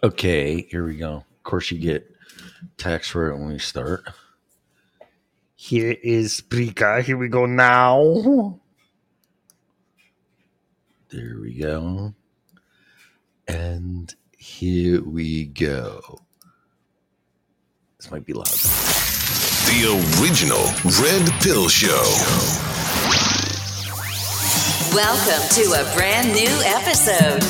Okay, here we go. Of course, you get tax for it when we start. Here is Spreaker. Here we go now. There we go. And here we go. This might be loud. The Original Red Pill Show. Welcome to a brand new episode.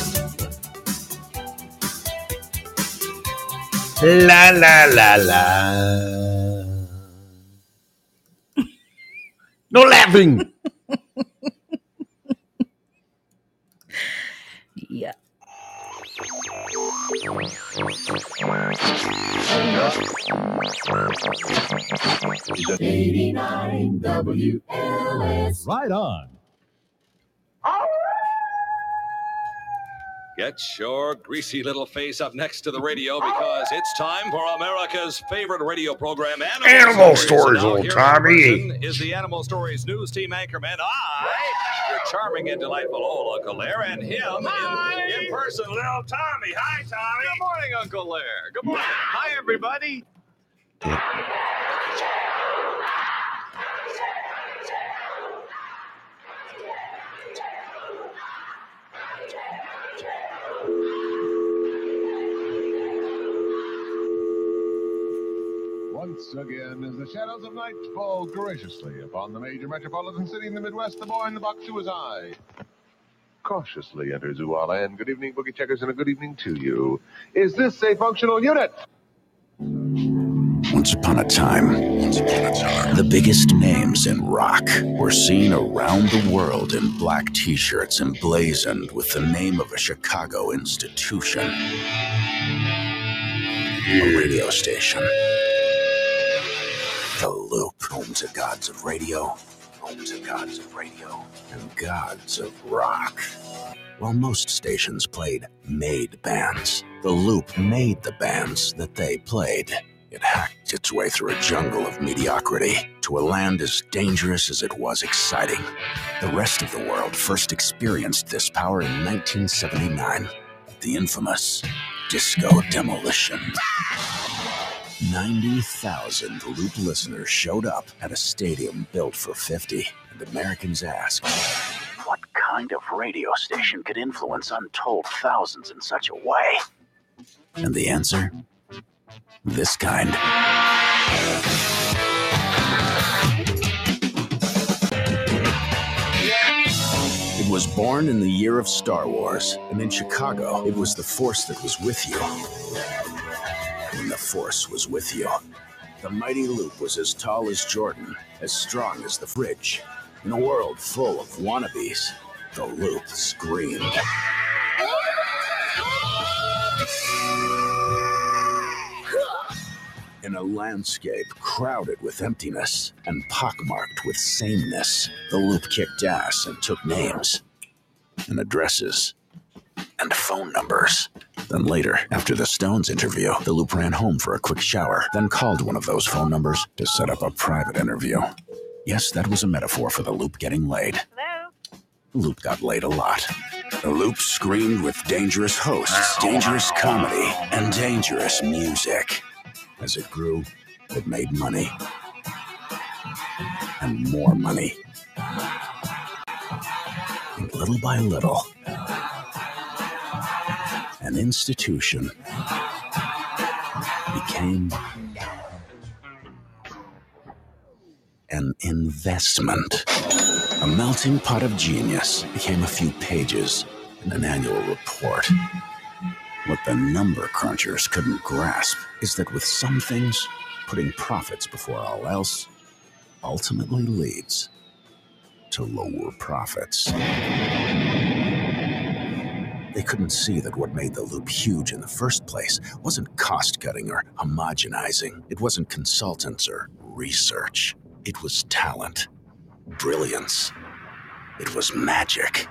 La, la, la, la. No laughing. Yeah. $89 WLS. Right on. Get your greasy little face up next to the radio because it's time for America's favorite radio program, Animal Stories. Old Tommy is the Animal Stories news team anchorman. Your charming and delightful old Uncle Lair, and him in person, little Tommy. Hi, Tommy. Good morning, Uncle Lair. Good morning. Hi, everybody. Once again, as the shadows of night fall graciously upon the major metropolitan city in the Midwest, the boy in the box who was I cautiously enters Uwala. And good evening, boogie checkers, and a good evening to you. Is this a functional unit? Once upon a time, the biggest names in rock were seen around the world in black t-shirts emblazoned with the name of a Chicago institution, a radio station. The Loop, home to gods of radio, and gods of rock. While most stations played made bands, The Loop made the bands that they played. It hacked its way through a jungle of mediocrity to a land as dangerous as it was exciting. The rest of the world first experienced this power in 1979 at the infamous Disco Demolition. 90,000 Loop listeners showed up at a stadium built for 50, and Americans asked, what kind of radio station could influence untold thousands in such a way? And the answer? This kind. It was born in the year of Star Wars, and in Chicago, it was the force that was with you. The force was with you. The mighty Loop was as tall as Jordan, as strong as the fridge. In a world full of wannabes, the Loop screamed. In a landscape crowded with emptiness and pockmarked with sameness, the Loop kicked ass and took names and addresses and phone numbers. Then later, after the Stones interview, the Loop ran home for a quick shower, then called one of those phone numbers to set up a private interview. Yes, that was a metaphor for the Loop getting laid. Hello? The Loop got laid a lot. The Loop screamed with dangerous hosts, dangerous comedy, and dangerous music. As it grew, it made money. And more money. And little by little, an institution became an investment. A melting pot of genius became a few pages in an annual report. What the number crunchers couldn't grasp is that with some things, putting profits before all else ultimately leads to lower profits. They couldn't see that what made the Loop huge in the first place wasn't cost-cutting or homogenizing. It wasn't consultants or research. It was talent, brilliance. It was magic.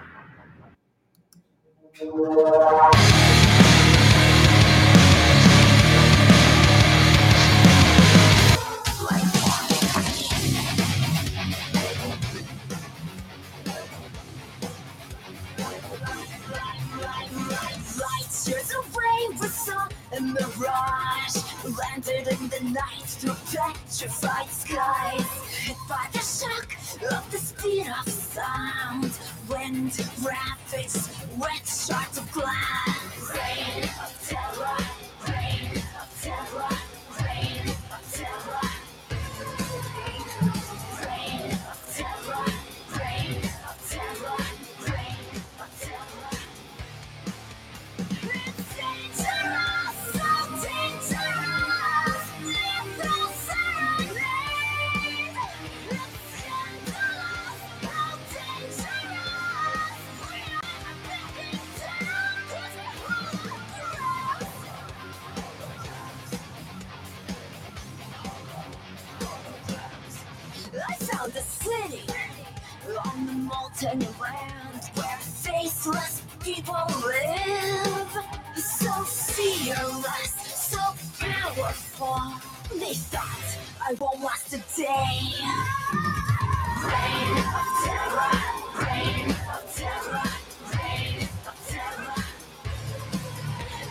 Away with some in the rush, landed in the night through petrified skies. By the shock of the speed of sound, wind, rapids, wet shards of glass. Rain of terror, rain of terror, rain of terror. Rain of terror, rain of terror, rain of terror. It's dangerous, so dangerous. Leave no serenade. It's scandalous, so dangerous. We are breaking down this whole world. I found the city on the molten land where faceless people live. So fearless, so powerful. They thought I won't last a day. Reign of terror, reign of terror, reign of terror.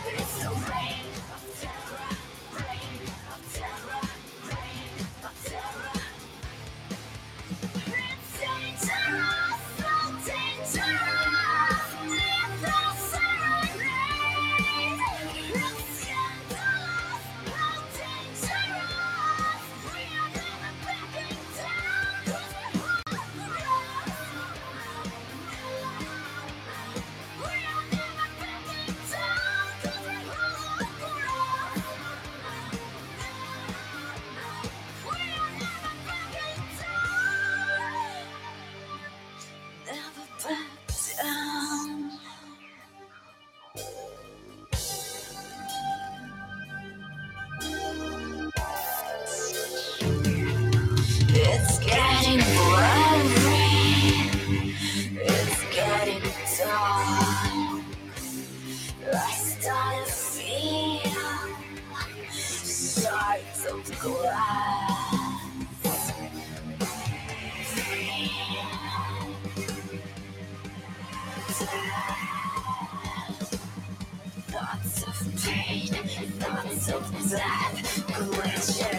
It's a reign of terror, reign of terror, reign of terror. It's dangerous, so dangerous. Leave no serenade. It's scandalous, so dangerous. We are never backing down. 'Cause we're all we are never backing down. 'Cause we're all we are never backing down. Never back down. It's getting blurry. It's getting dark. I start to feel shards of glass. Thoughts of pain, thoughts of death, glitched out of my head.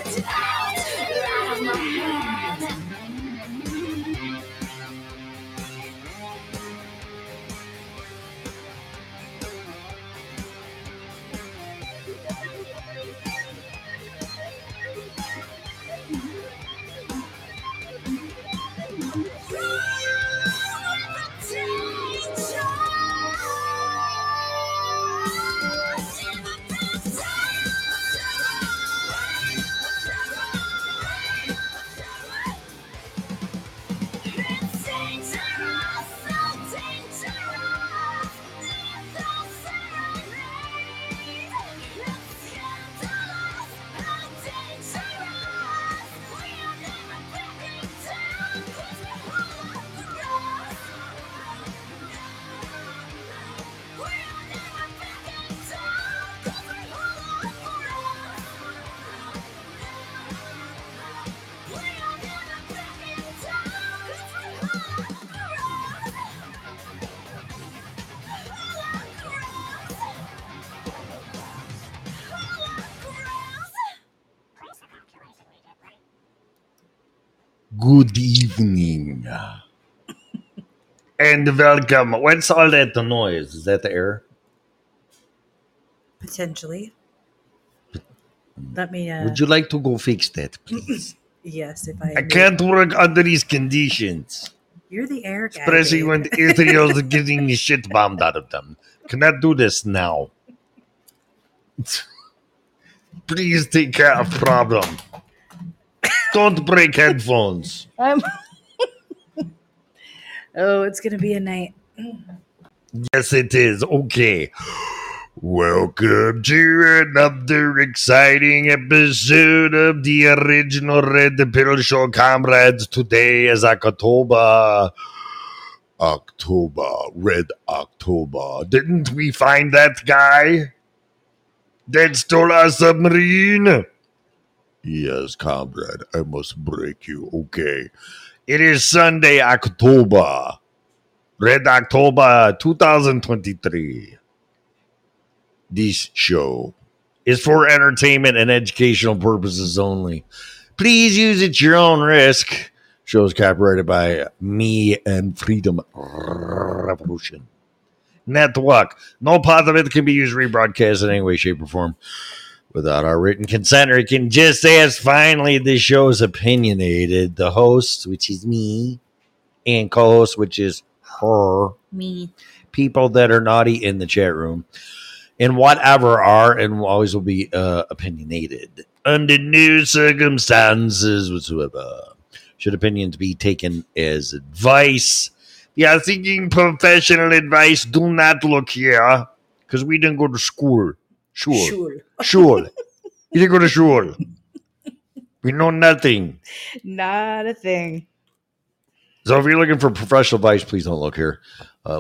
Good evening and welcome. What's all that noise? Is that the air? Potentially. Let me. Would you like to go fix that, please? Yes, if I can't work under these conditions. You're the air guy. Especially when Israel's getting the shit bombed out of them. Cannot do this now. Please take care of problem. Don't break headphones. Oh, it's going to be a night. Yes, it is. Okay. Welcome to another exciting episode of The Original Red Pill Show, comrades. Today is October. Red October. Didn't we find that guy that stole our submarine? Yes, comrade, I must break you. Okay. It is Sunday, October. Red October 2023. This show is for entertainment and educational purposes only. Please use at your own risk. Show is copyrighted by me and Freedom Revolution Network. No part of it can be used, rebroadcast in any way, shape, or form without our written consent, or it can just ask. Finally, this show is opinionated. The host, which is me, and co-host, which is her, me, people that are naughty in the chat room, and whatever are and always will be opinionated under new circumstances whatsoever. Should opinions be taken as advice? If you are seeking professional advice, do not look here, because we didn't go to school. Sure. You didn't go to school. We know nothing. Not a thing. So if you're looking for professional advice, please don't look here.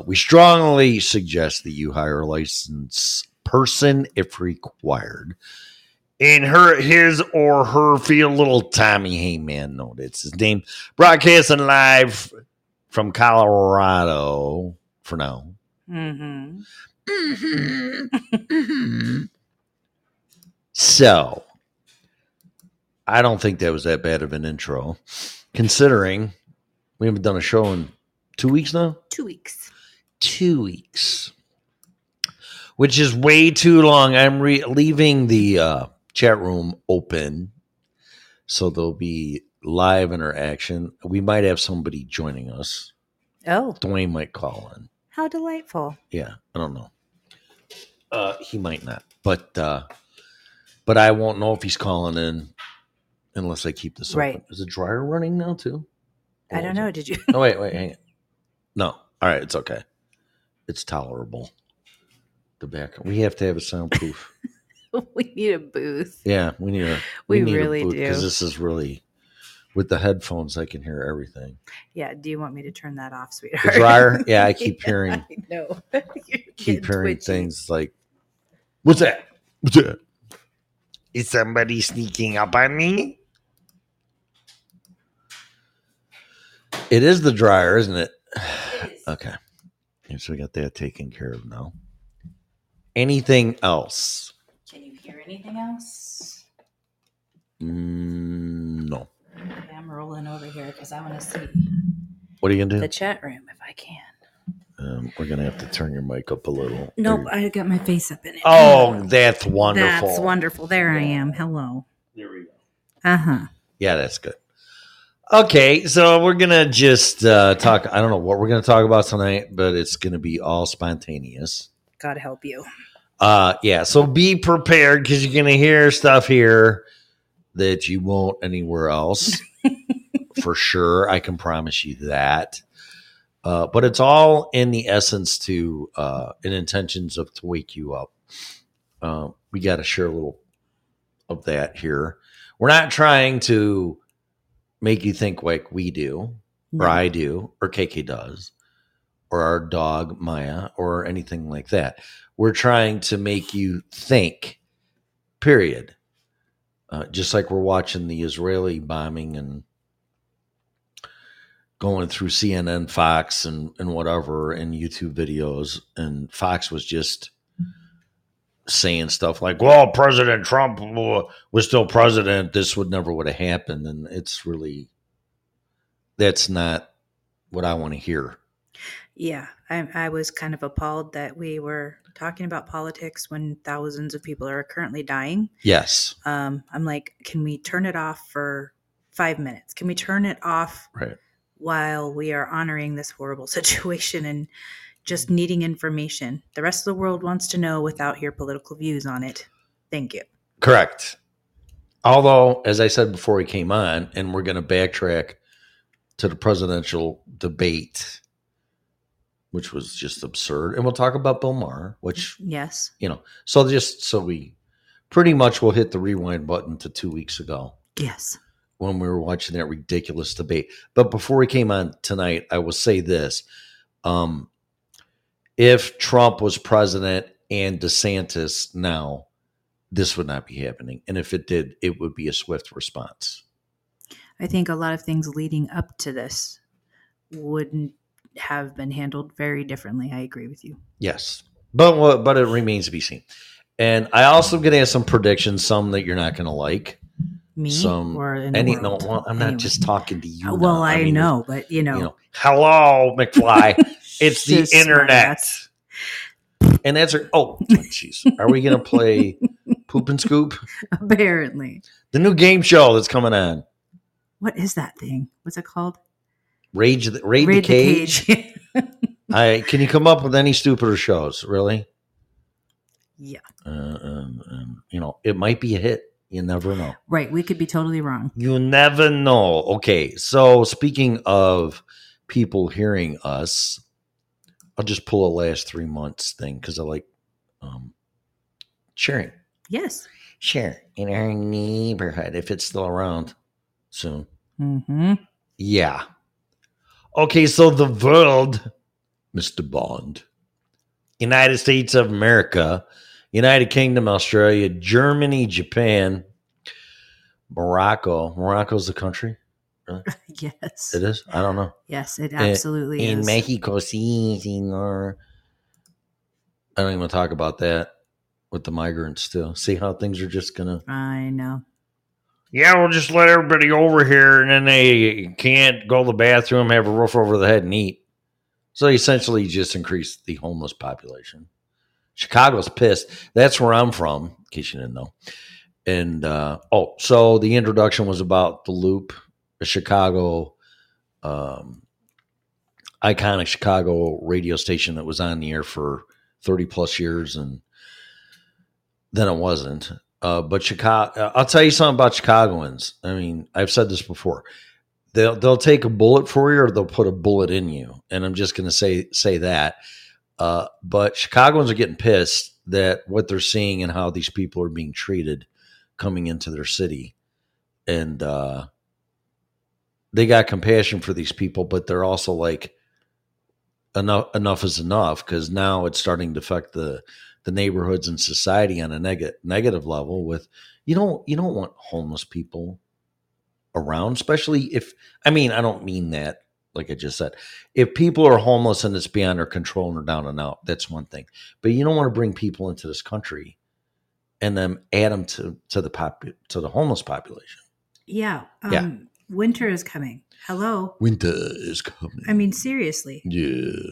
We strongly suggest that you hire a licensed person if required. In his or her field, little Tommy Heyman, no, that's his name. Broadcasting live from Colorado for now. Mm-hmm. So, I don't think that was that bad of an intro, considering we haven't done a show in 2 weeks now. 2 weeks, which is way too long. I'm leaving the chat room open, so there'll be live interaction. We might have somebody joining us. Oh, Dwayne might call in. How delightful! Yeah, I don't know. He might not, but I won't know if he's calling in unless I keep this right. Open. Is the dryer running now too? Or I don't know. It? Did you? Oh, wait, hang on. No, all right, it's okay. It's tolerable. The back. We have to have a soundproof. We need a booth. Yeah, we need a. We really need a booth, do, because this is really. With the headphones, I can hear everything. Yeah. Do you want me to turn that off, sweetheart? The dryer? Yeah, I keep hearing. I know. Keep hearing twitchy things like, "What's that? What's that? Is somebody sneaking up on me?" It is the dryer, isn't it? It is. Okay. So we got that taken care of now. Anything else? Can you hear anything else? No. Okay, I'm rolling over here because I want to see. What are you gonna do? The chat room, if I can. We're gonna have to turn your mic up a little. Nope, I got my face up in it. Oh, that's wonderful. That's wonderful. There I am. Hello. There we go. Yeah, that's good. Okay, so we're gonna just talk. I don't know what we're gonna talk about tonight, but it's gonna be all spontaneous. God help you. Yeah. So be prepared, because you're gonna hear stuff here that you won't anywhere else, for sure. I can promise you that. But it's all in the essence to and intentions of to wake you up. We got to share a little of that here. We're not trying to make you think like we do, or I do, or KK does, or our dog Maya, or anything like that. We're trying to make you think, period. Just like we're watching the Israeli bombing and going through CNN, Fox, and whatever, and YouTube videos. And Fox was just saying stuff like, well, President Trump was still president. This would never have happened. And it's really, that's not what I want to hear. Yeah, I was kind of appalled that we were talking about politics when thousands of people are currently dying. Yes. I'm like, can we turn it off for 5 minutes? Can we turn it off while we are honoring this horrible situation and just needing information? The rest of the world wants to know without your political views on it. Thank you. Correct. Although, as I said before we came on, and we're going to backtrack to the presidential debate, which was just absurd. And we'll talk about Bill Maher, which, yes, you know, so just so we pretty much will hit the rewind button to 2 weeks ago. Yes. When we were watching that ridiculous debate. But before we came on tonight, I will say this. If Trump was president and DeSantis now, this would not be happening. And if it did, it would be a swift response. I think a lot of things leading up to this wouldn't have been handled very differently. I agree with you. Yes, but it remains to be seen. And I also am going to have some predictions, some that you're not going to like. Me? Some, or in the world? No, I'm not just talking to you. Well, I mean, know, but you know. Hello, McFly. It's the internet. And that's her. Oh, jeez. Are we going to play Poop and Scoop? Apparently. The new game show that's coming on. What is that thing? What's it called? Raid the Cage. Can you come up with any stupider shows? Really? Yeah. It might be a hit. You never know. Right. We could be totally wrong. You never know. Okay. So speaking of people hearing us, I'll just pull a last 3 months thing because I like sharing. Yes. Share in our neighborhood if it's still around soon. Mm-hmm. Yeah. Okay. So the world, Mr. Bond, United States of America, United Kingdom, Australia, Germany, Japan, Morocco. Morocco's a country? Really? Yes. It is? I don't know. Yes, it absolutely is. In Mexico City. I don't even want to talk about that with the migrants still. See how things are just going to... I know. Yeah, we'll just let everybody over here and then they can't go to the bathroom, have a roof over their head and eat. So essentially you just increase the homeless population. Chicago's pissed. That's where I'm from, in case you didn't know. And, so the introduction was about The Loop, a Chicago, iconic Chicago radio station that was on the air for 30 plus years. And then it wasn't. But Chicago, I'll tell you something about Chicagoans. I mean, I've said this before. They'll take a bullet for you or they'll put a bullet in you. And I'm just going to say that. But Chicagoans are getting pissed that what they're seeing and how these people are being treated coming into their city. And they got compassion for these people, but they're also like, enough is enough, because now it's starting to affect the neighborhoods and society on a negative level with, you don't want homeless people around, especially if, I don't mean that. Like I just said, if people are homeless and it's beyond their control and they're down and out, that's one thing. But you don't want to bring people into this country and then add them to the homeless population. Yeah. Yeah. Winter is coming. Hello. Winter is coming. Seriously. Yeah.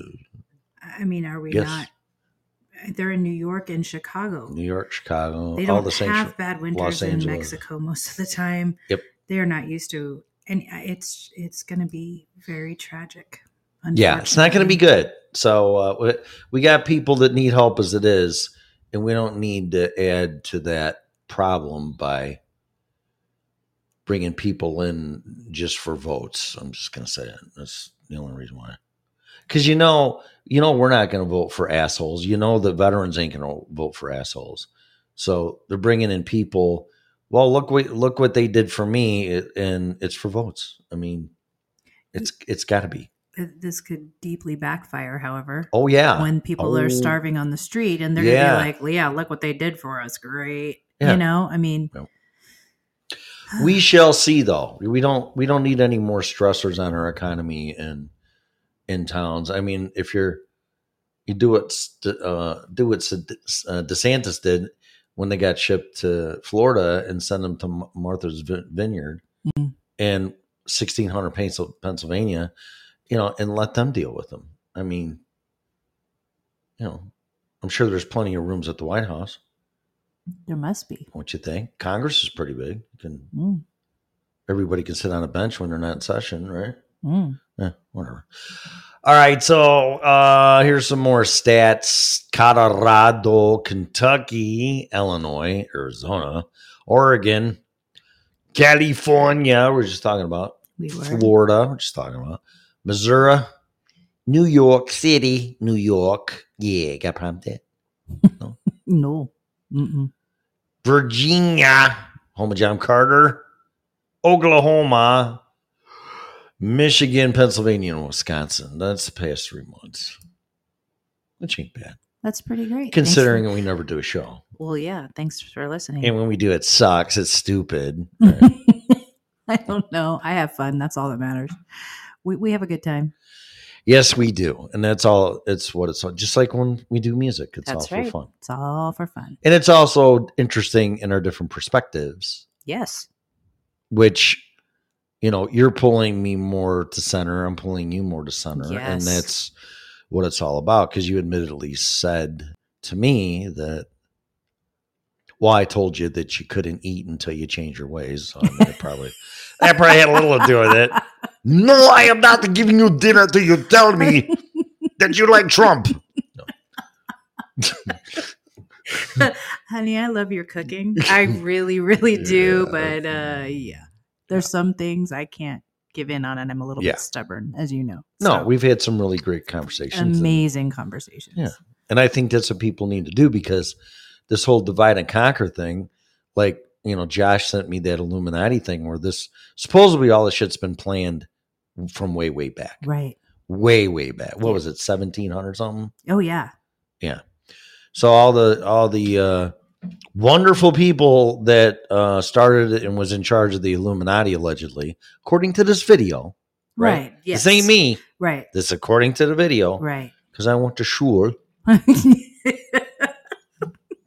Are we not? They're in New York and Chicago. New York, Chicago. They don't have bad winters in Mexico most of the time. Yep. They're not used to. And it's going to be very tragic. Yeah, it's not going to be good. So we got people that need help as it is, and we don't need to add to that problem by bringing people in just for votes. I'm just going to say it. That's the only reason why. Because we're not going to vote for assholes. The veterans ain't going to vote for assholes. So they're bringing in people. Well, look what they did for me, and it's for votes. It's got to be. This could deeply backfire, however. Oh, yeah. When people are starving on the street, and they're going to be like, yeah, look what they did for us. Great. Yeah. Well, we shall see, though. We don't need any more stressors on our economy and in towns. If you do what DeSantis did, when they got shipped to Florida and sent them to Martha's Vineyard and 1600 Pennsylvania, and let them deal with them. I'm sure there's plenty of rooms at the White House. There must be. Don't you think? Congress is pretty big. Everybody can sit on a bench when they're not in session, right? Whatever. All right, so here's some more stats. Colorado, Kentucky, Illinois, Arizona, Oregon, California, Florida, we're just talking about, Missouri, New York City, New York. Yeah, got a problem with that? No? No. Mm-mm. Virginia, home of John Carter, Oklahoma, Michigan, Pennsylvania, and Wisconsin. That's the past 3 months. Which ain't bad. That's pretty great. Considering we never do a show. Well, yeah. Thanks for listening. And when we do, it sucks. It's stupid. Right? I don't know. I have fun. That's all that matters. We have a good time. Yes, we do. And that's all. It's what it's just like when we do music. It's that's all right. for fun. It's all for fun. And it's also interesting in our different perspectives. Yes. Which, you know, you're pulling me more to center. I'm pulling you more to center. Yes. And that's what it's all about. Because you admittedly said to me that, well, I told you that you couldn't eat until you change your ways. So I mean, that probably had a little to do with it. No, I am not giving you dinner till you tell me that you like Trump. No. Honey, I love your cooking. I really, really do. Yeah, but there's some things I can't give in on, and I'm a little bit stubborn, as you know. No, we've had some really great conversations. Amazing conversations. Yeah. And I think that's what people need to do, because this whole divide and conquer thing, like, you know, Josh sent me that Illuminati thing where this supposedly all this shit's been planned from way, way back. Right. Way, way back. What was it? 1700 something? Oh yeah. Yeah. So all the wonderful people that started and was in charge of the Illuminati, allegedly, according to this video. Right. Yes. This ain't me. Right. This according to the video. Right. Because I went to shul.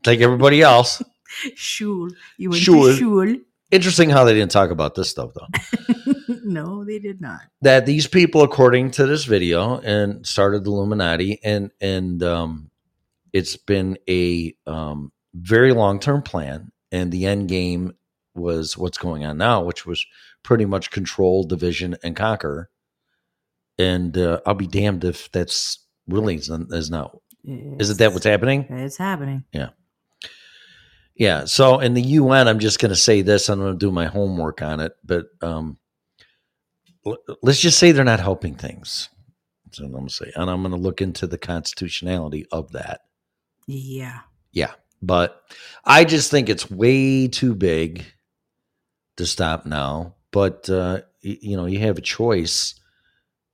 Like everybody else. Shul. You went to shul. Interesting how they didn't talk about this stuff, though. No, they did not. That these people, according to this video, and started the Illuminati, and it's been a very long-term plan, and the end game was what's going on now, which was pretty much control, division, and conquer. And I'll be damned if that's really is not. Isn't that what's happening? It's happening. Yeah. Yeah. So in the UN, I'm just going to say this. I'm going to do my homework on it, but let's just say they're not helping things. So I'm going to say, and I'm going to look into the constitutionality of that. Yeah. Yeah. But I just think it's way too big to stop now. But, you know, you have a choice,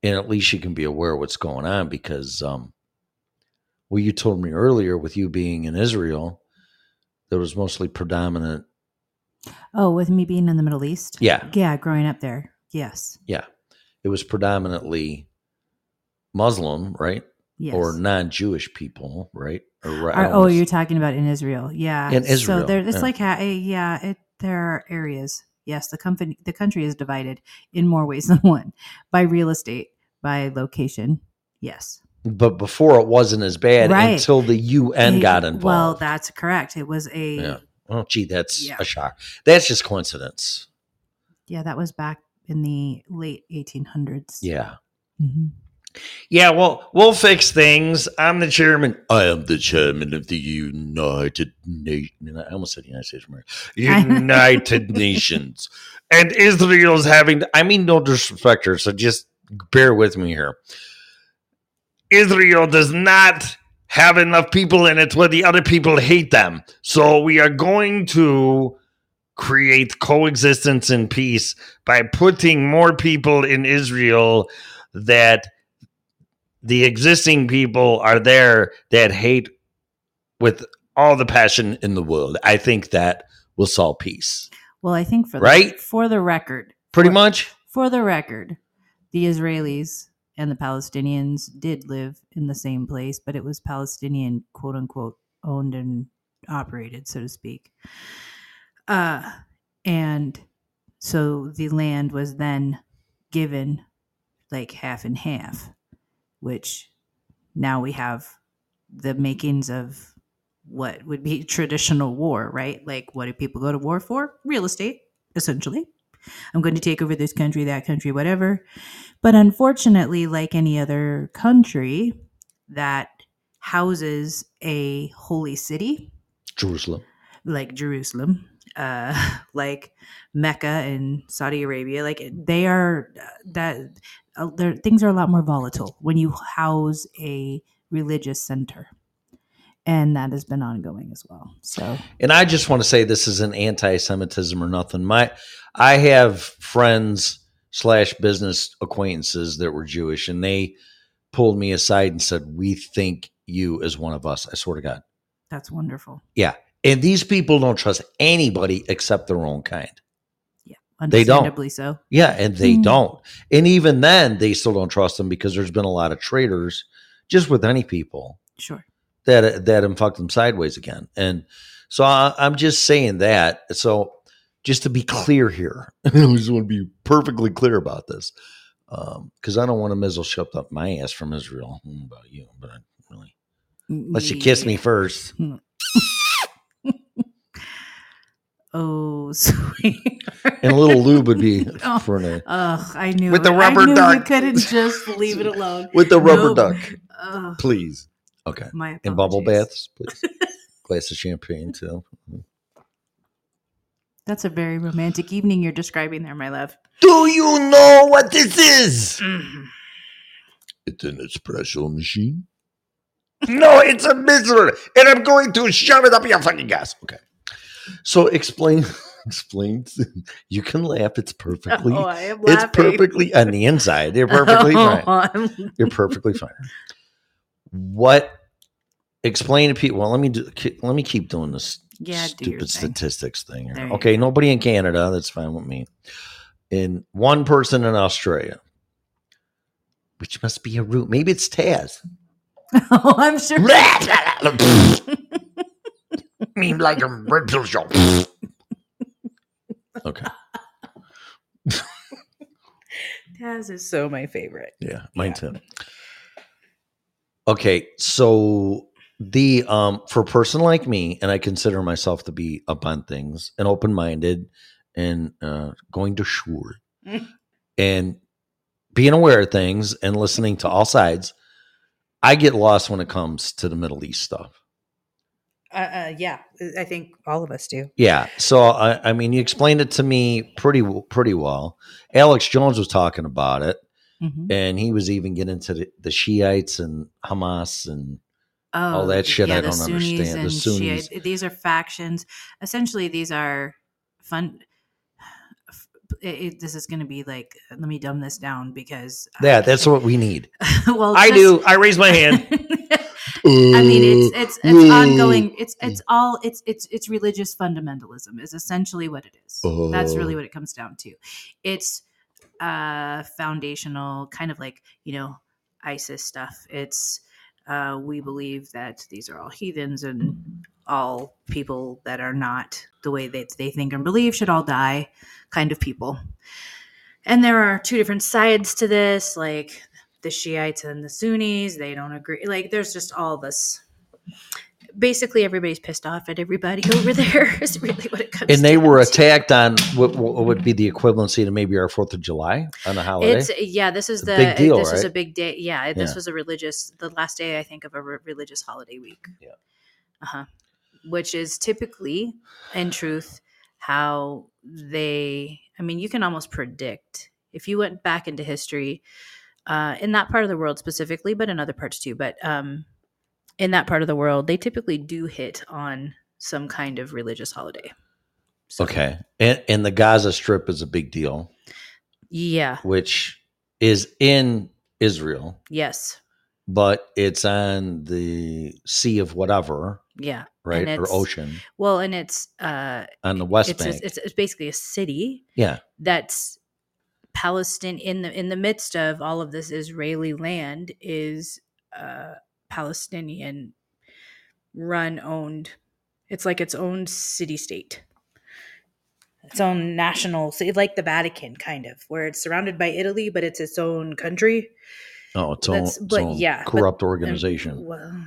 and at least you can be aware of what's going on, because, well, you told me earlier with you being in Israel, there was mostly predominant. Oh, with me being in the Middle East? Yeah. Yeah, growing up there. Yes. Yeah. It was predominantly Muslim, right? Yes. Or non-Jewish people, right? Oh, you're talking about in Israel. Yeah. In Israel. So there, it's like, there are areas. Yes, the country is divided in more ways than one. By real estate, by location. Yes. But before it wasn't as bad until the UN got involved. Well, that's correct. It was a... Yeah. Oh, gee, that's a shock. That's just coincidence. Yeah, that was back in the late 1800s. Yeah. Mm-hmm. Yeah, well, we'll fix things. I'm the chairman. I am the chairman of the United Nations. I almost said United States of America. United Nations. And Israel's having... I mean, no disrespect here, so just bear with me here. Israel does not have enough people in it where the other people hate them. So we are going to create coexistence and peace by putting more people in Israel that the existing people are there that hate with all the passion in the world. I think that will solve peace. Well, I think for the record, the Israelis and the Palestinians did live in the same place, but it was Palestinian, quote unquote, owned and operated, so to speak. And so the land was then given like half and half, which now we have the makings of what would be traditional war, right? Like, what do people go to war for? Real estate, essentially. I'm going to take over this country, that country, whatever. But unfortunately, like any other country that houses a holy city, Jerusalem, like Mecca and Saudi Arabia, like they are things are a lot more volatile when you house a religious center. And that has been ongoing as well. So, and I just want to say this is an anti-Semitism or nothing. I have friends / business acquaintances that were Jewish, and they pulled me aside and said, "We think you is one of us." I swear to God. That's wonderful. Yeah, and these people don't trust anybody except their own kind. Yeah, Understandably so. Yeah, and they don't. And even then, they still don't trust them because there's been a lot of traitors, just with any people. Sure. That fucked them sideways again. And so I'm just saying that. So just to be clear here, I just want to be perfectly clear about this because I don't want to mizzle shut up my ass from Israel. I don't know about you, but I really, unless you kiss me first. Oh, sweet. And a little lube would be for an. Oh, I knew with it. The rubber duck. You couldn't just leave it alone. With the rubber duck. Please. Okay. And bubble baths, please. Glass of champagne, too. That's a very romantic evening you're describing there, my love. Do you know what this is? Mm-hmm. It's an espresso machine. No, it's a miser. And I'm going to shove it up your fucking ass. Okay. So explain. You can laugh. It's perfectly. Oh, I am laughing. It's perfectly on the inside. You're perfectly fine. You're perfectly fine. What? Explain to people. Well, let me keep doing this stupid statistics thing. Here. Okay, nobody in Canada. That's fine with me. And one person in Australia, which must be a root. Maybe it's Taz. Oh, I'm sure. Mean like a red pill show. Okay. Taz is so my favorite. Yeah, mine too. Okay, so the for a person like me, and I consider myself to be up on things and open-minded and going to shul and being aware of things and listening to all sides, I get lost when it comes to the Middle East stuff. Yeah, I think all of us do. Yeah. So, I mean, you explained it to me pretty well. Alex Jones was talking about it, and he was even getting into the Shiites and Hamas and all that shit. Yeah, I don't understand. The Sunnis. Shiite, these are factions. Essentially, these are fun. This is going to be like, let me dumb this down because. Yeah, that's what we need. I raise my hand. I mean, it's ongoing. It's religious fundamentalism is essentially what it is. Oh. That's really what it comes down to. It's foundational, kind of like, ISIS stuff. It's we believe that these are all heathens and all people that are not the way that they think and believe should all die kind of people. And there are two different sides to this, like the Shiites and the Sunnis, they don't agree. Like, there's just all this. Basically, everybody's pissed off at everybody over there is really what it comes to. And they were attacked on what would be the equivalency to maybe our 4th of July on a holiday. This is the big deal, is a big day. Yeah, this was the last day, I think, of a religious holiday week. Yeah. Which is typically, in truth, how they, I mean, you can almost predict. If you went back into history, in that part of the world specifically, but in other parts too. But in that part of the world, they typically do hit on some kind of religious holiday. So. Okay. And the Gaza Strip is a big deal. Yeah. Which is in Israel. Yes. But it's on the sea of whatever. Yeah. Right? Or ocean. Well, and it's... on the West Bank. It's basically a city. Yeah. That's... Palestine in the midst of all of this Israeli land is Palestinian owned. It's like its own city state, its own national city, like the Vatican kind of, where it's surrounded by Italy, but it's its own country. Oh, corrupt organization. Well,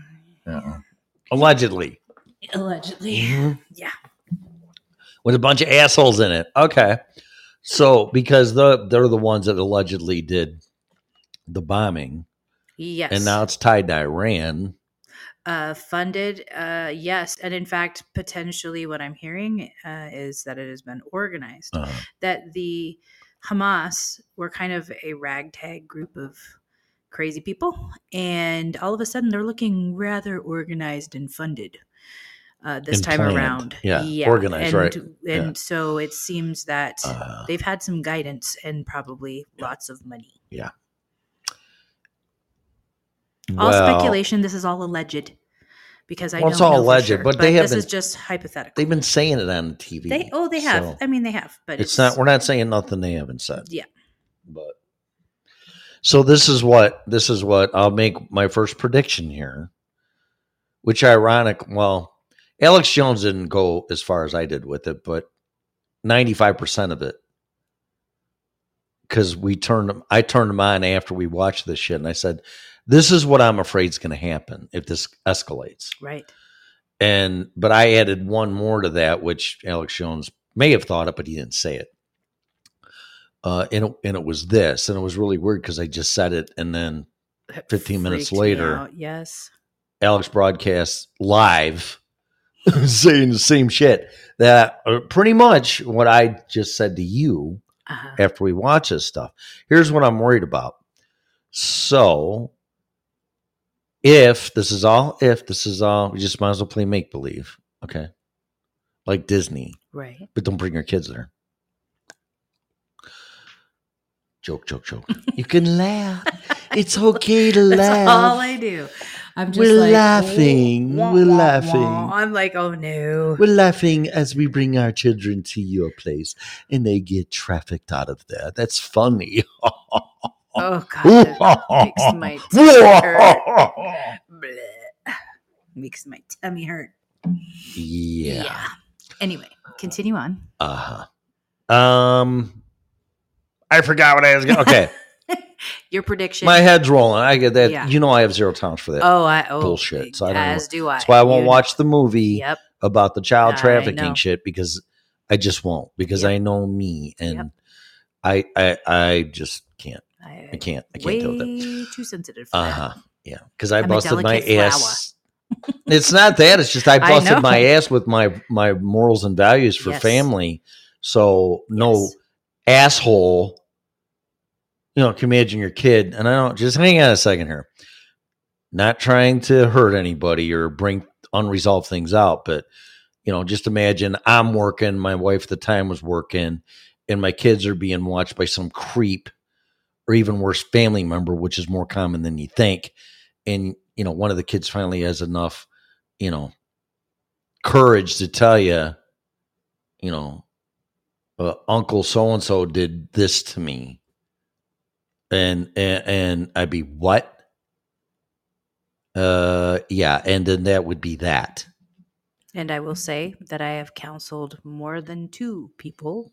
allegedly, yeah. With a bunch of assholes in it. Okay. So, because they're the ones that allegedly did the bombing. Yes. And now it's tied to Iran. Funded, yes. And in fact, potentially what I'm hearing is that it has been organized. Uh-huh. That the Hamas were kind of a ragtag group of crazy people. And all of a sudden, they're looking rather organized and funded. This time around. Yeah. Organized, right. And so it seems that they've had some guidance and probably lots of money. Yeah. All speculation. This is all alleged. because I don't know. It's all alleged, for sure, but they have. This is just hypothetical. They've been saying it on the TV. They have. So, I mean, they have, but it's not. We're not saying nothing they haven't said. Yeah. But so this is what I'll make my first prediction here, which ironic. Well, Alex Jones didn't go as far as I did with it, but 95% of it. Because I turned them on after we watched this shit, and I said, "This is what I'm afraid is going to happen if this escalates." Right. But I added one more to that, which Alex Jones may have thought of, but he didn't say it. And it was this, and it was really weird because I just said it, and then 15 minutes later, yes, Alex broadcasts live saying the same shit that pretty much what I just said to you. Uh-huh. After we watch this stuff. Here's what I'm worried about. So if this is all, we just might as well play make-believe. Okay. Like Disney. Right. But don't bring your kids there. Joke. You can laugh. It's okay to laugh. That's all I do. I'm just laughing. We're laughing. I'm like, oh no. We're laughing as we bring our children to your place and they get trafficked out of there. That's funny. Oh, God. Makes my tummy hurt. Yeah. Anyway, continue on. Uh-huh. I forgot what I was going to. Okay. Your prediction. My head's rolling. I get that. Yeah. You know I have zero tolerance for that bullshit. So I don't as know. Do I. That's why I won't watch the movie about the child trafficking shit because I just won't. Because I know me and I just can't. I can't deal with it. Too sensitive for that. Yeah. Because I busted my ass. It's not that. It's just I busted my ass with my morals and values for family. So no asshole. You know, can imagine your kid, and I don't just hang on a second here. Not trying to hurt anybody or bring unresolved things out, but you know, just imagine I'm working, my wife at the time was working, and my kids are being watched by some creep or even worse, family member, which is more common than you think. And you know, one of the kids finally has enough, you know, courage to tell you, you know, Uncle so and so did this to me. And I'd be what? And then that would be that. And I will say that I have counseled more than two people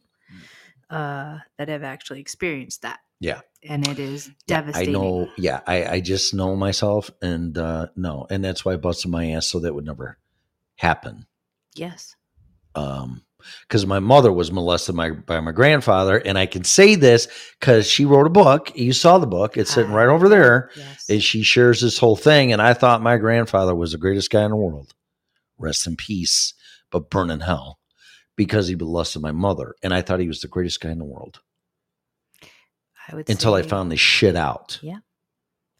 that have actually experienced that. Yeah. And it is devastating. I know. Yeah. I just know myself and no. And that's why I busted my ass. So that would never happen. Yes. Because my mother was molested by my grandfather. And I can say this because she wrote a book. You saw the book. It's sitting right over there. Yes. And she shares this whole thing. And I thought my grandfather was the greatest guy in the world. Rest in peace, but burn in hell. Because he molested my mother. And I thought he was the greatest guy in the world. Until I found this shit out. Yeah.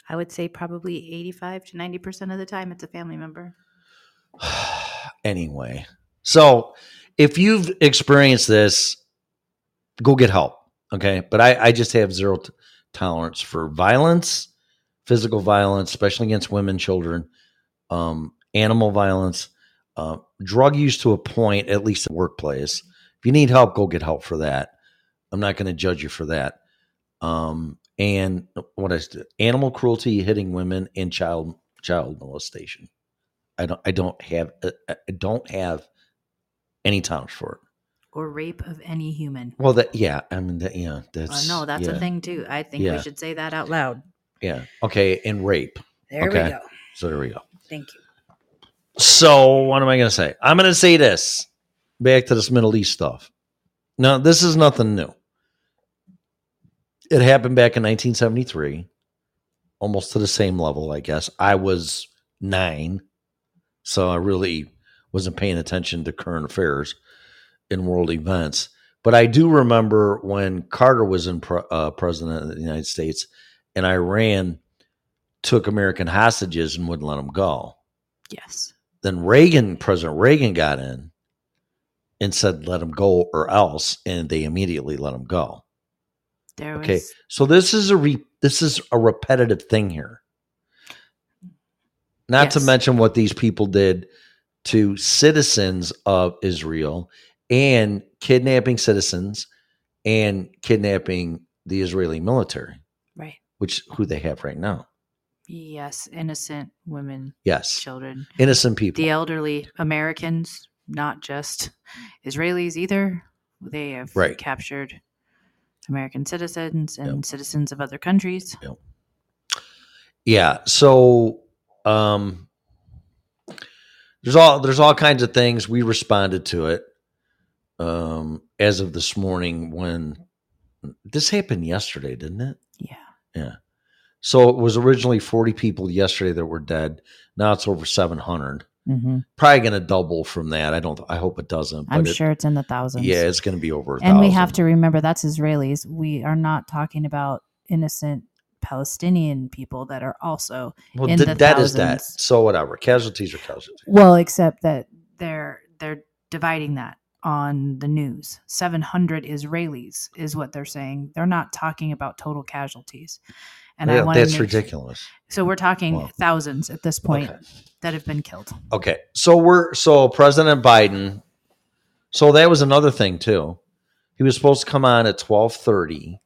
I would say probably 85 to 90% of the time it's a family member. Anyway. So... if you've experienced this, go get help, okay? But I just have zero tolerance for violence, physical violence, especially against women, children, animal violence, drug use to a point, at least in the workplace. If you need help, go get help for that. I'm not going to judge you for that. And what I said, animal cruelty, hitting women, and child molestation. I don't have any tolerance for it, or rape of any human. Well, that that's that's a thing too. I think we should say that out loud. Yeah. Okay. And rape. There we go. So there we go. Thank you. So what am I going to say? I'm going to say this. Back to this Middle East stuff. Now this is nothing new. It happened back in 1973, almost to the same level, I guess. I was 9, so I really wasn't paying attention to current affairs and world events. But I do remember when Carter was in president of the United States and Iran took American hostages and wouldn't let them go. Yes. Then President Reagan got in and said, let them go or else. And they immediately let them go. So this is a repetitive thing here. Not to mention what these people did to citizens of Israel and kidnapping citizens and kidnapping the Israeli military. Right. Which who they have right now. Yes. Innocent women. Yes. Children. Innocent people. The elderly Americans, not just Israelis either. They have captured American citizens and citizens of other countries. Yep. Yeah. So there's all kinds of things. We responded to it as of this morning when this happened yesterday, didn't it? Yeah. Yeah. So it was originally 40 people yesterday that were dead. Now it's over 700. Mm-hmm. Probably going to double from that. I hope it doesn't. But I'm sure it's in the thousands. Yeah, it's going to be over 1,000. And we have to remember that's Israelis. We are not talking about innocent Palestinian people that are also in the thousands. That is that. So whatever. Casualties are casualties. Well, except that they're dividing that on the news. 700 Israelis is what they're saying. They're not talking about total casualties. And yeah, that's ridiculous. So we're talking thousands at this point that have been killed. Okay. So President Biden. So that was another thing too. He was supposed to come on at 12:30,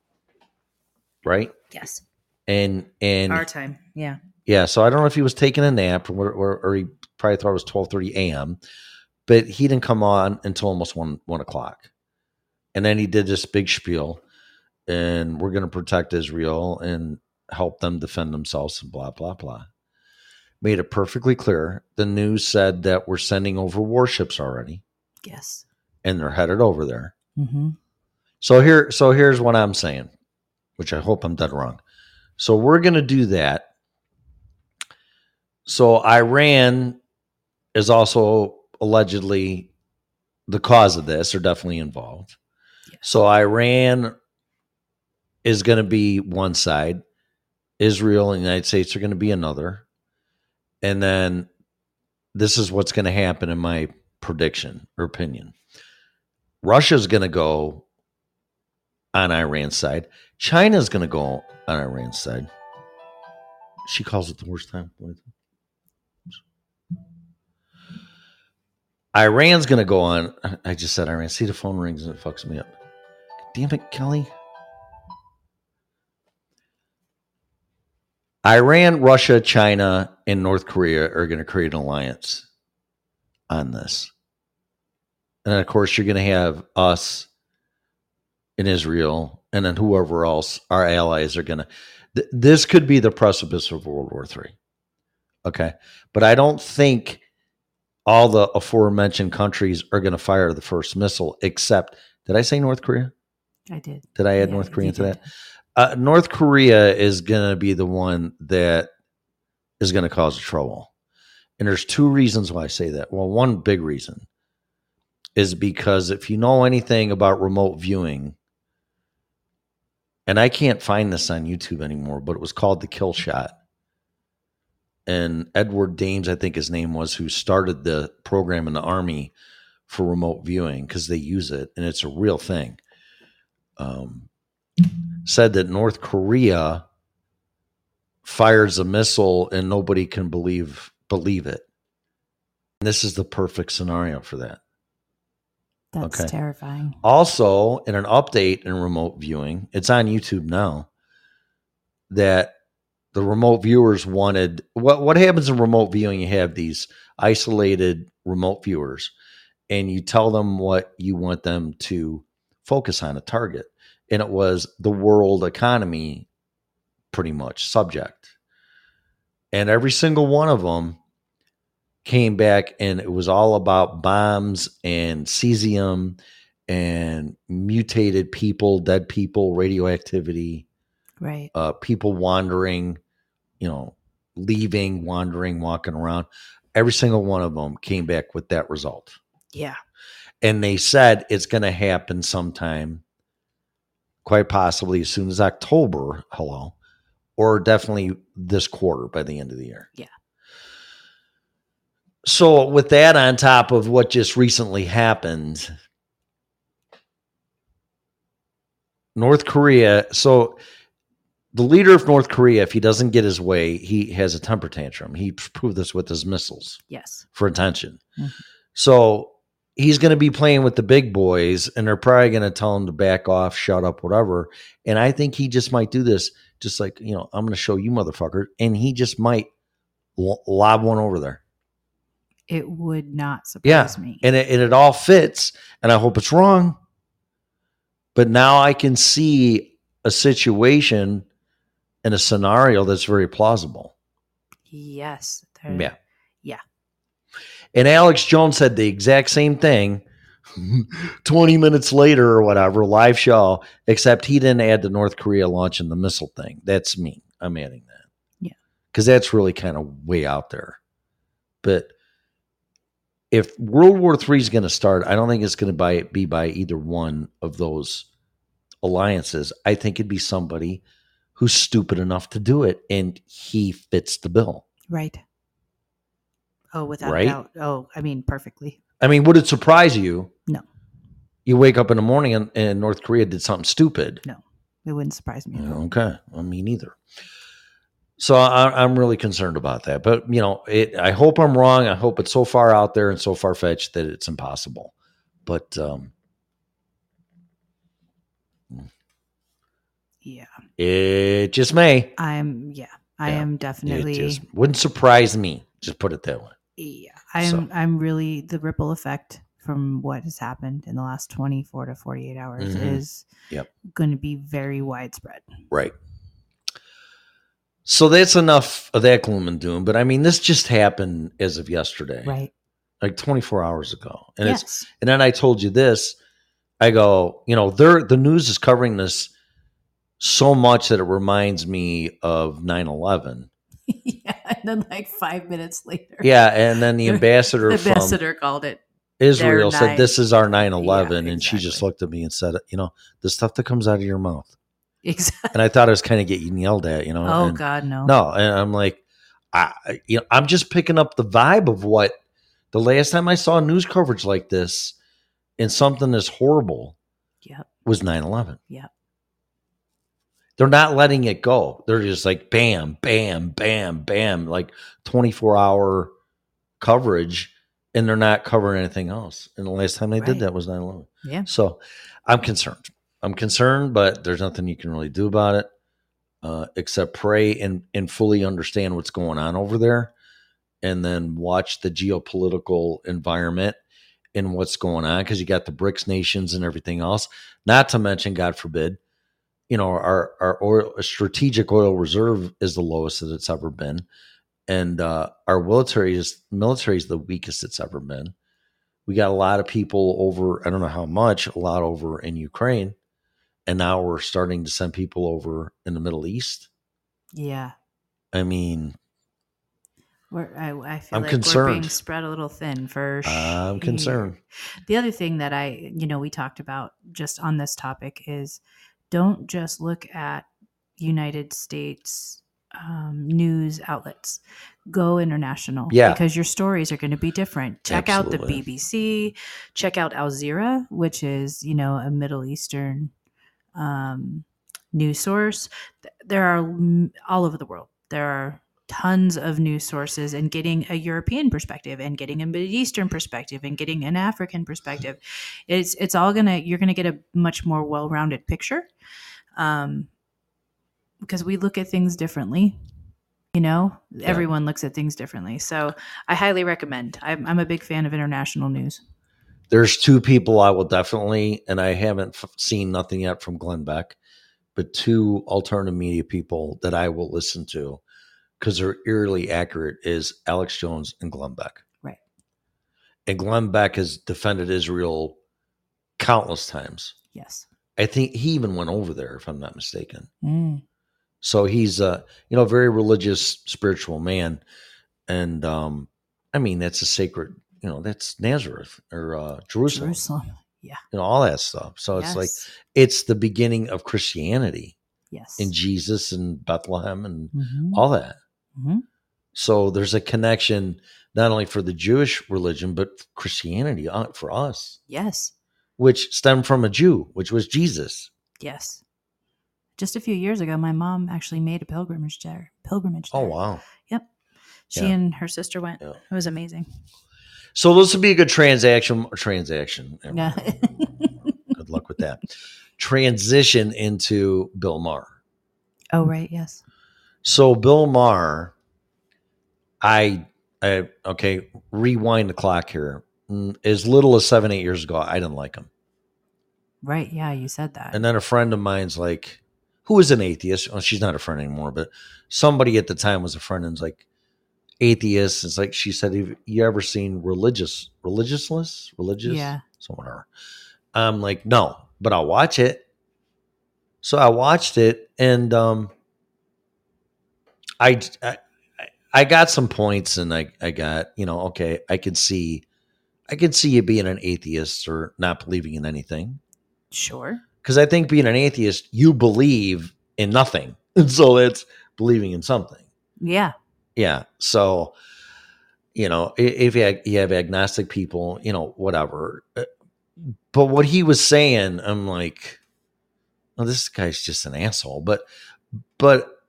right? Yes. And our time. Yeah. Yeah. So I don't know if he was taking a nap or he probably thought it was 12:30 a.m., but he didn't come on until almost 1 o'clock. And then he did this big spiel and we're going to protect Israel and help them defend themselves and blah, blah, blah. Made it perfectly clear. The news said that we're sending over warships already. Yes. And they're headed over there. Mm-hmm. So here's what I'm saying, which I hope I'm dead wrong. So we're going to do that. So Iran is also allegedly the cause of this, or definitely involved. Yes. So Iran is going to be one side. Israel and the United States are going to be another. And then this is what's going to happen in my prediction or opinion. Russia's going to go on Iran's side. China's going to go on Iran's side. She calls it the worst time. Iran's going to go on. I just said Iran. See, the phone rings and it fucks me up. Damn it, Kelly. Iran, Russia, China, and North Korea are going to create an alliance on this. And of course, you're going to have us in Israel, and then whoever else, our allies are going to. This could be the precipice of World War III. Okay. But I don't think all the aforementioned countries are going to fire the first missile, except, did I say North Korea? I did. Did I add North Korea to that? North Korea is going to be the one that is going to cause trouble. And there's two reasons why I say that. Well, one big reason is because if you know anything about remote viewing, and I can't find this on YouTube anymore, but it was called The Kill Shot. And Edward Dames, I think his name was, who started the program in the Army for remote viewing because they use it and it's a real thing. Said that North Korea fires a missile and nobody can believe it. And this is the perfect scenario for that. That's terrifying. Also, in an update in remote viewing, it's on YouTube now, that the remote viewers wanted, what happens in remote viewing, you have these isolated remote viewers and you tell them what you want them to focus on, a target. And it was the world economy, pretty much, subject. And every single one of them came back and it was all about bombs and cesium and mutated people, dead people, radioactivity. Right. People wandering, leaving, wandering, walking around. Every single one of them came back with that result. Yeah. And they said it's going to happen sometime. Quite possibly as soon as October, or definitely this quarter by the end of the year. Yeah. So with that on top of what just recently happened, North Korea, so the leader of North Korea, if he doesn't get his way, he has a temper tantrum. He proved this with his missiles. Yes. For attention. Mm-hmm. So he's going to be playing with the big boys, and they're probably going to tell him to back off, shut up, whatever. And I think he just might do this, just like, you know, I'm going to show you, motherfucker. And he just might lob one over there. It would not surprise me. And it all fits, and I hope it's wrong. But now I can see a situation and a scenario that's very plausible. Yes. Yeah. Yeah. And Alex Jones said the exact same thing 20 minutes later or whatever, live show, except he didn't add the North Korea launching the missile thing. That's me. I'm adding that. Yeah. Because that's really kind of way out there. But if World War III is going to start, I don't think it's going to be by either one of those alliances. I think it'd be somebody who's stupid enough to do it, and he fits the bill. Right. Oh, without a doubt. Oh, I mean, perfectly. I mean, would it surprise you? No. You wake up in the morning and North Korea did something stupid. No, it wouldn't surprise me. Okay. I mean, either. So I'm really concerned about that, but you know, I hope I'm wrong. I hope it's so far out there and so far fetched that it's impossible, but, yeah, it just may. I am definitely. It just wouldn't surprise me. Just put it that way. Yeah. I'm really the ripple effect from what has happened in the last 24 to 48 hours is going to be very widespread. Right. So that's enough of that gloom and doom. But I mean, this just happened as of yesterday, right? Like 24 hours ago. And yes. And then I told you this, I go, you know, the news is covering this so much that it reminds me of 9/11. Yeah. And then like 5 minutes later. Yeah. And then the ambassador called it. Israel said, this is our 9/11. Yeah, and exactly. She just looked at me and said, you know, the stuff that comes out of your mouth. Exactly. And I thought I was kind of getting yelled at, you know. Oh, and God, no. No, and I'm like, I'm just picking up the vibe of what the last time I saw news coverage like this and something this horrible was 9/11. Yeah. They're not letting it go. They're just like, bam, bam, bam, bam, like 24-hour coverage, and they're not covering anything else. And the last time they did that was 9/11. Yeah. So I'm concerned. But there's nothing you can really do about it except pray and fully understand what's going on over there, and then watch the geopolitical environment and what's going on, because you got the BRICS nations and everything else, not to mention, God forbid, you know, our strategic oil reserve is the lowest that it's ever been, and our military is the weakest it's ever been. We got a lot of people over, I don't know how much, a lot over in Ukraine. And now we're starting to send people over in the Middle East. Yeah. I mean, I feel I'm like concerned. We're being spread a little thin for sure. I'm concerned. The other thing that we talked about just on this topic is don't just look at United States news outlets. Go international, because your stories are going to be different. Check out the BBC, check out Al Jazeera, which is, you know, a Middle Eastern news source. There are all over the world. There are tons of news sources, and getting a European perspective, and getting a Middle Eastern perspective, and getting an African perspective. It's all you're going to get a much more well-rounded picture. Because we look at things differently, you know, everyone looks at things differently. So I highly recommend, I'm a big fan of international news. There's two people I will definitely, and I haven't seen nothing yet from Glenn Beck, but two alternative media people that I will listen to because they're eerily accurate is Alex Jones and Glenn Beck. Right. And Glenn Beck has defended Israel countless times. Yes. I think he even went over there, if I'm not mistaken. Mm. So he's a, you know, very religious, spiritual man. And, I mean, that's a sacred, you know, that's Nazareth or Jerusalem. Yeah. You know, all that stuff. So it's like, it's the beginning of Christianity. Yes. And Jesus and Bethlehem and all that. Mm-hmm. So there's a connection, not only for the Jewish religion, but Christianity for us. Yes. Which stemmed from a Jew, which was Jesus. Yes. just a few years ago, my mom actually made a pilgrimage there. Oh, wow. Yep. She and her sister went. Yeah. It was amazing. So this would be a good transaction. Yeah. Good luck with that. Transition into Bill Maher. Oh, right. Yes. So Bill Maher, okay, rewind the clock here. As little as 7-8 years ago, I didn't like him. Right. Yeah. You said that. And then a friend of mine's like, who is an atheist? Well, she's not a friend anymore, but somebody at the time was a friend and was like, atheists. It's like, she said, have you ever seen religious? Yeah. So whatever. I'm like, no, but I'll watch it. So I watched it, and I got some points, and I got, okay, I can see you being an atheist or not believing in anything. Sure. Because I think being an atheist, you believe in nothing. And so that's believing in something. Yeah. Yeah. So, if you have agnostic people, whatever. But what he was saying, I'm like, oh, this guy's just an asshole. But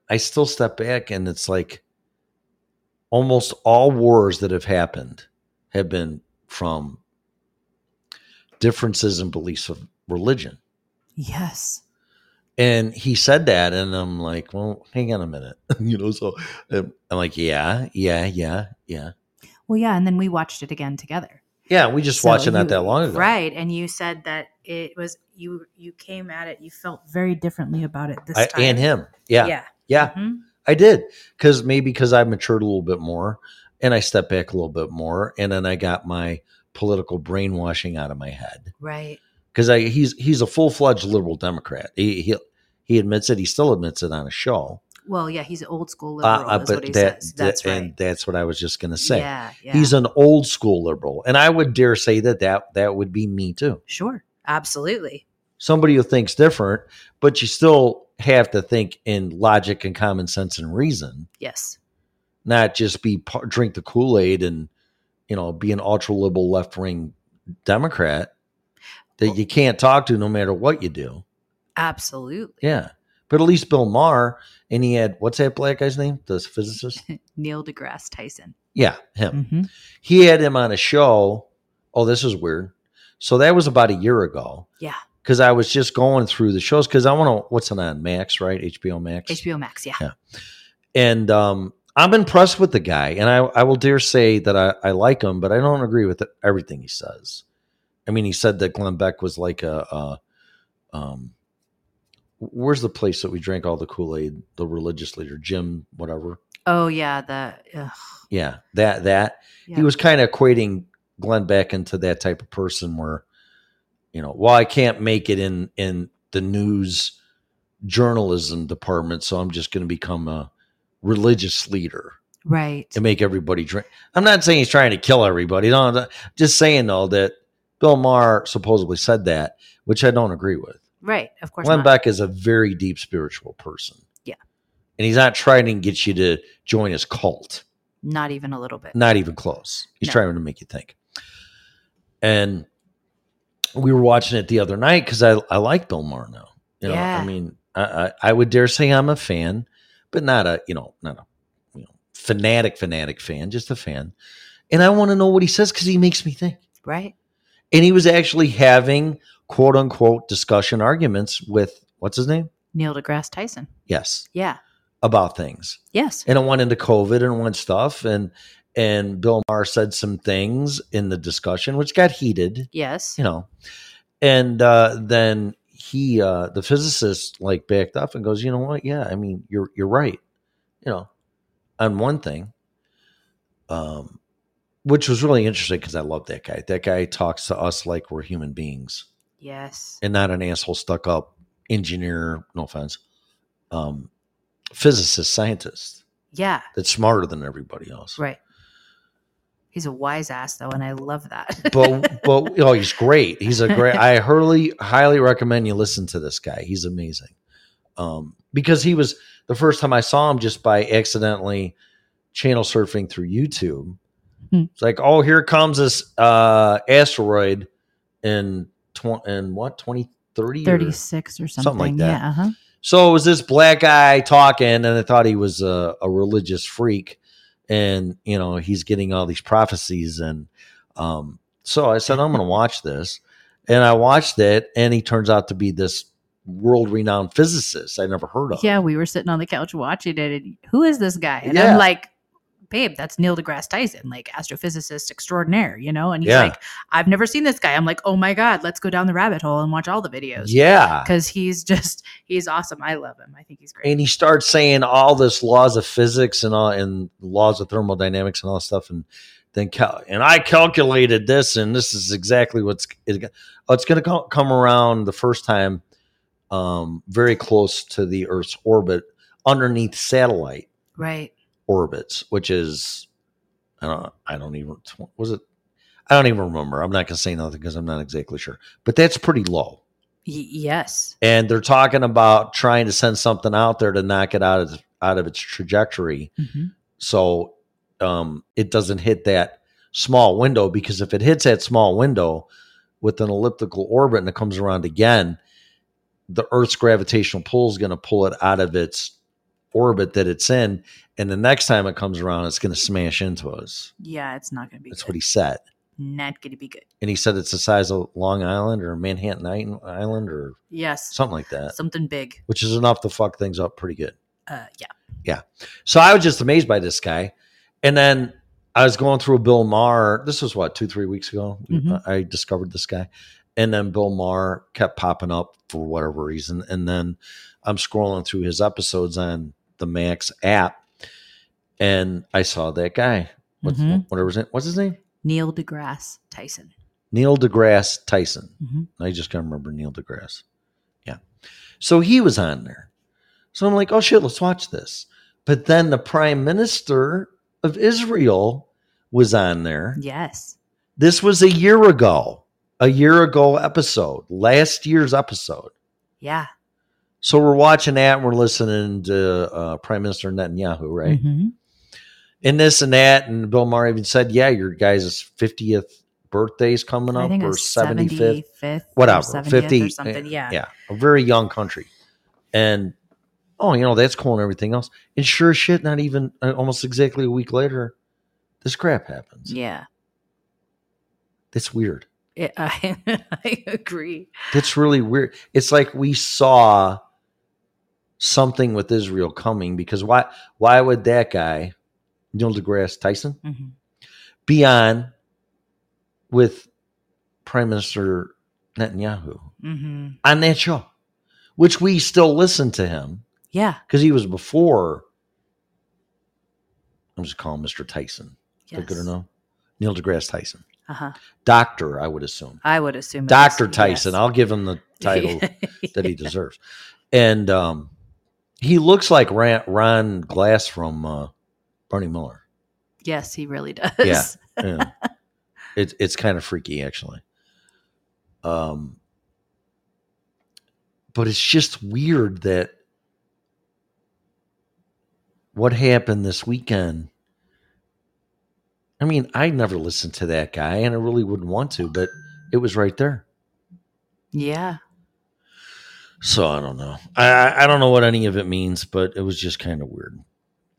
I still step back, and it's like almost all wars that have happened have been from differences in beliefs of religion. Yes. And he said that, and I'm like, well, hang on a minute. So I'm like, yeah. Well, yeah. And then we watched it again together. Yeah. We just watched it not that long ago. Right. And you said that it was, you came at it, you felt very differently about it this time. And him. Yeah. Yeah. Yeah. Mm-hmm. I did. Because I matured a little bit more. And I stepped back a little bit more, and then I got my political brainwashing out of my head. Right. Because he's a full-fledged liberal Democrat. He admits it. He still admits it on a show. Well, yeah, he's an old-school liberal, is what he says. That's right. And that's what I was just going to say. Yeah. He's an old-school liberal, and I would dare say that would be me too. Sure. Absolutely. Somebody who thinks different, but you still have to think in logic and common sense and reason. Yes. Not just drink the Kool-Aid and, be an ultra-liberal left-wing Democrat that you can't talk to no matter what you do. Absolutely. Yeah. But at least Bill Maher, and he had, what's that black guy's name? The physicist? Neil deGrasse Tyson. Yeah, him. Mm-hmm. He had him on a show. Oh, this is weird. So that was about a year ago. Yeah. Because I was just going through the shows because I want to, what's it on? Max, right? HBO Max? HBO Max, yeah. And, I'm impressed with the guy, and I will dare say that I like him, but I don't agree with everything he says. I mean, he said that Glenn Beck was like where's the place that we drank all the Kool-Aid, the religious leader, Jim, whatever. Oh yeah. He was kind of equating Glenn Beck into that type of person where, well, I can't make it in the news journalism department. So I'm just going to become a religious leader, right? To make everybody drink. I'm not saying he's trying to kill everybody. No, just saying though that Bill Maher supposedly said that, which I don't agree with. Right, of course. Glenn Beck is a very deep spiritual person. Yeah, and he's not trying to get you to join his cult. Not even a little bit. Not even close. He's trying to make you think. And we were watching it the other night because I like Bill Maher now. I mean, I would dare say I'm a fan. But not a fanatic fan, just a fan. And I want to know what he says because he makes me think. Right. And he was actually having quote unquote discussion arguments with what's his name? Neil deGrasse Tyson. Yes. Yeah. About things. Yes. And it went into COVID and went stuff. And Bill Maher said some things in the discussion, which got heated. Yes. And then he, the physicist, like backed up and goes, you know what? Yeah, I mean, you're right. On one thing, which was really interesting because I love that guy. That guy talks to us like we're human beings. Yes. And not an asshole stuck up engineer, no offense, physicist, scientist. Yeah. That's smarter than everybody else. Right. He's a wise ass though, and I love that. but he's great. He's a great. I highly recommend you listen to this guy. He's amazing. Because he was the first time I saw him just by accidentally channel surfing through YouTube. Mm-hmm. It's like, oh, here comes this asteroid in 2036 or something like that. Yeah, So it was this black guy talking, and I thought he was a religious freak, and you know, he's getting all these prophecies, and so I said, I'm going to watch this, and I watched it, and he turns out to be this world-renowned physicist I never heard of. Yeah, we were sitting on the couch watching it, and who is this guy? And I'm like, babe, that's Neil deGrasse Tyson, like astrophysicist extraordinaire, you know? And he's like, I've never seen this guy. I'm like, oh my God, let's go down the rabbit hole and watch all the videos. Yeah. Cause he's just, he's awesome. I love him. I think he's great. And he starts saying all this laws of physics and all, and laws of thermodynamics and all stuff. And then, and I calculated this, and this is exactly what's, it's going to come around the first time, very close to the Earth's orbit underneath satellite. Right. Orbits, which is, I don't even remember. I'm not going to say nothing because I'm not exactly sure, but that's pretty low. Yes. And they're talking about trying to send something out there to knock it out of its trajectory. Mm-hmm. So it doesn't hit that small window, because if it hits that small window with an elliptical orbit and it comes around again, the Earth's gravitational pull is going to pull it out of its orbit that it's in, and the next time it comes around, it's going to smash into us. Yeah, it's not going to be. That's good. What he said. Not going to be good. And he said it's the size of Long Island or Manhattan Island or something like that. Something big, which is enough to fuck things up pretty good. Yeah. So I was just amazed by this guy, and then I was going through Bill Maher. This was what, 2-3 weeks ago. Mm-hmm. I discovered this guy, and then Bill Maher kept popping up for whatever reason, and then I'm scrolling through his episodes on the Max app, and I saw that guy. What's his name? Neil deGrasse Tyson. Mm-hmm. I just can't remember Neil deGrasse. Yeah. So he was on there. So I'm like, oh shit, let's watch this. But then the Prime Minister of Israel was on there. Yes. This was a year ago episode, last year's episode. Yeah. So we're watching that, and we're listening to Prime Minister Netanyahu, right? Mm-hmm. And this and that, and Bill Maher even said, yeah, your guys' 50th birthday's coming up, or 75th, whatever, 50 or something, yeah. A very young country. And, that's cool and everything else. And sure as shit, not even almost exactly a week later, this crap happens. Yeah. That's weird. I agree. That's really weird. It's like we saw something with Israel coming, because why would that guy, Neil deGrasse Tyson, mm-hmm. be on with Prime Minister Netanyahu mm-hmm. on that show, which we still listen to him. Yeah. Because he was before, I'm just calling Mr. Tyson. Yes. Good or no? Neil deGrasse Tyson. Uh-huh. Doctor, I would assume. Dr. Tyson. Yes. I'll give him the title that he deserves. And he looks like Ron Glass from Barney Miller. Yes, he really does. Yeah. It's kind of freaky, actually. But it's just weird that what happened this weekend. I mean, I never listened to that guy, and I really wouldn't want to, but it was right there. Yeah. So I don't know. I don't know what any of it means, but it was just kind of weird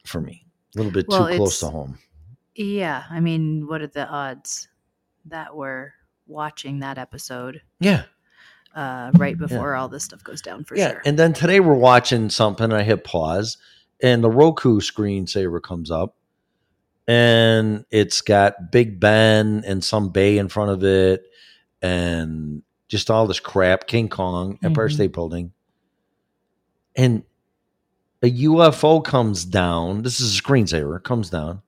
for me. A little bit too close to home. Yeah. I mean, what are the odds that we're watching that episode? Yeah. Right before all this stuff goes down for sure. And then today we're watching something, and I hit pause, and the Roku screensaver comes up. And it's got Big Ben and some bay in front of it, and just all this crap. King Kong, Empire mm-hmm. State Building. And a UFO comes down. This is a screensaver. Comes down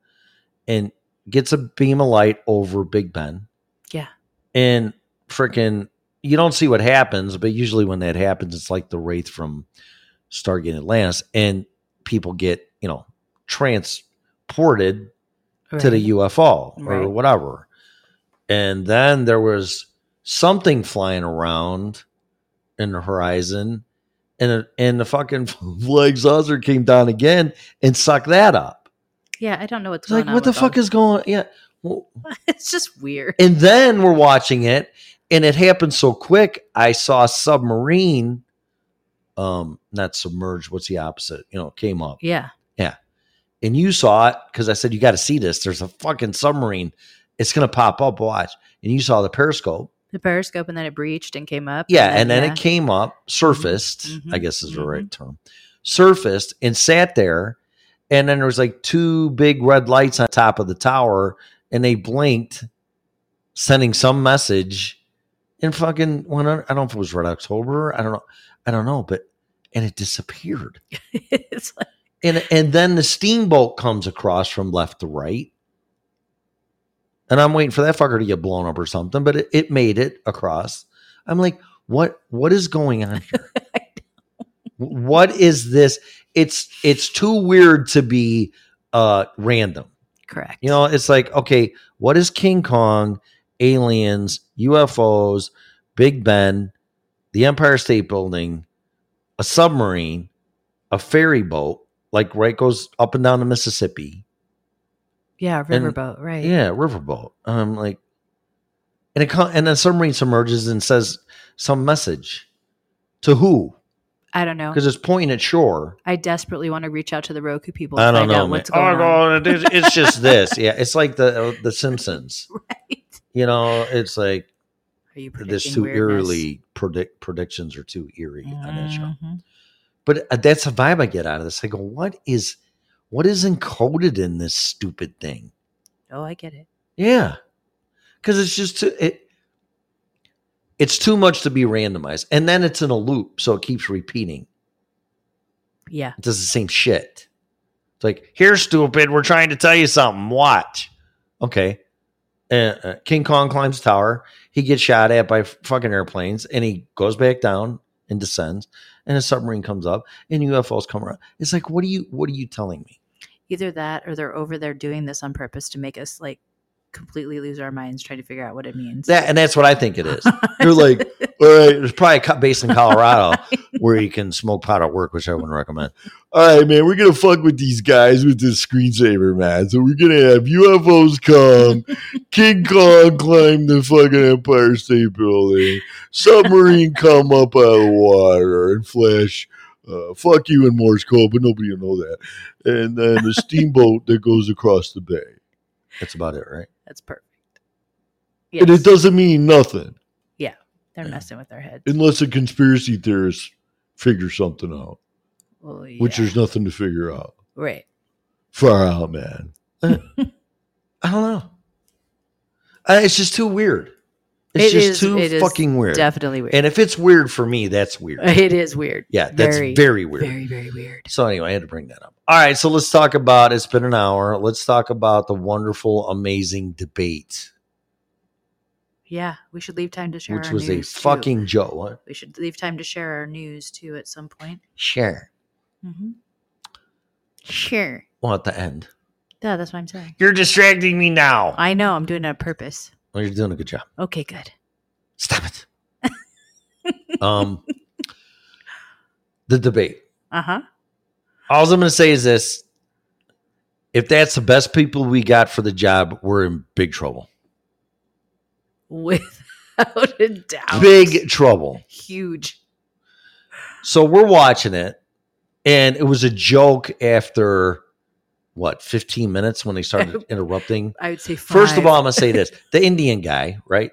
and gets a beam of light over Big Ben. Yeah. And freaking, you don't see what happens, but usually when that happens, it's like the Wraith from Stargate Atlantis. And people get, transported to the UFO or whatever. And then there was something flying around in the horizon, and the fucking flag saucer came down again and sucked that up. Yeah, I don't know what's going on. What the fuck is going on? Yeah. Well, it's just weird. And then we're watching it, and it happened so quick. I saw a submarine not submerged. What's the opposite? You know, came up. Yeah. Yeah. And you saw it because I said, you got to see this. There's a fucking submarine. It's going to pop up. Watch. And you saw the periscope. The periscope, and then it breached and came up. Yeah. And then it came up, surfaced, I guess is the right term, surfaced and sat there. And then there was like two big red lights on top of the tower, and they blinked, sending some message, and fucking went on. I don't know if it was Red October. I don't know, but, and it disappeared. It's like, and then the steamboat comes across from left to right. And I'm waiting for that fucker to get blown up or something, but it made it across. I'm like, what is going on here? What is this? It's too weird to be random. Correct. You know, it's like, okay, what is King Kong, aliens, UFOs, Big Ben, the Empire State Building, a submarine, a ferry boat, like right goes up and down the Mississippi. Yeah, riverboat, right. Yeah, riverboat. Like, and a submarine submerges and says some message to who? I don't know. Because it's pointing at shore. I desperately want to reach out to the Roku people and find out what's going on. It's just this. Yeah, it's like the Simpsons. Right. You know, it's like this too eerily. Predictions are too eerie on that show. But that's the vibe I get out of this. I go, what is encoded in this stupid thing? Oh, I get it. Yeah. Because it's just it's too much to be randomized. And then it's in a loop, so it keeps repeating. Yeah. It does the same shit. It's like, here, stupid, we're trying to tell you something. Watch. Okay. King Kong climbs the tower. He gets shot at by fucking airplanes, and he goes back down and descends, and a submarine comes up, and UFOs come around. It's like, what are you telling me? Either that, or they're over there doing this on purpose to make us, like, completely lose our minds trying to figure out what it means. And that's what I think it is. You're like, all right, there's probably a base in Colorado where you can smoke pot at work, which I wouldn't recommend. All right, man, we're going to fuck with these guys with this screensaver, man. So we're going to have UFOs come, King Kong climb the fucking Empire State Building, submarine come up out of the water and flash fuck you in Morse code, but nobody will know that. And then the steamboat that goes across the bay. That's about it, right? That's perfect. Yes. And it doesn't mean nothing. Yeah. They're messing with their heads. Unless a conspiracy theorist figures something out. Well, yeah. Which there's nothing to figure out. Right. Far out, man. I don't know. It's just too weird. It's just too fucking weird. Definitely weird. And if it's weird for me, that's weird. It is weird. Yeah, that's very weird. Very, very weird. So anyway, I had to bring that up. All right, so let's talk about, it's been an hour. Let's talk about the wonderful, amazing debate. Yeah, we should leave time to share our news, which was a fucking joke. What? We should leave time to share our news, too, at some point. Share. Mm-hmm. Sure. Well, at the end. Yeah, that's what I'm saying. You're distracting me now. I know, I'm doing it on purpose. Well, you're doing a good job. Okay, good. Stop it. The debate. Uh-huh. All I'm going to say is this. If that's the best people we got for the job, we're in big trouble. Without a doubt. Big trouble. Huge. So we're watching it, and it was a joke after... what, 15 minutes when they started interrupting? I would say 5. First of all, I'm going to say this. The Indian guy, right?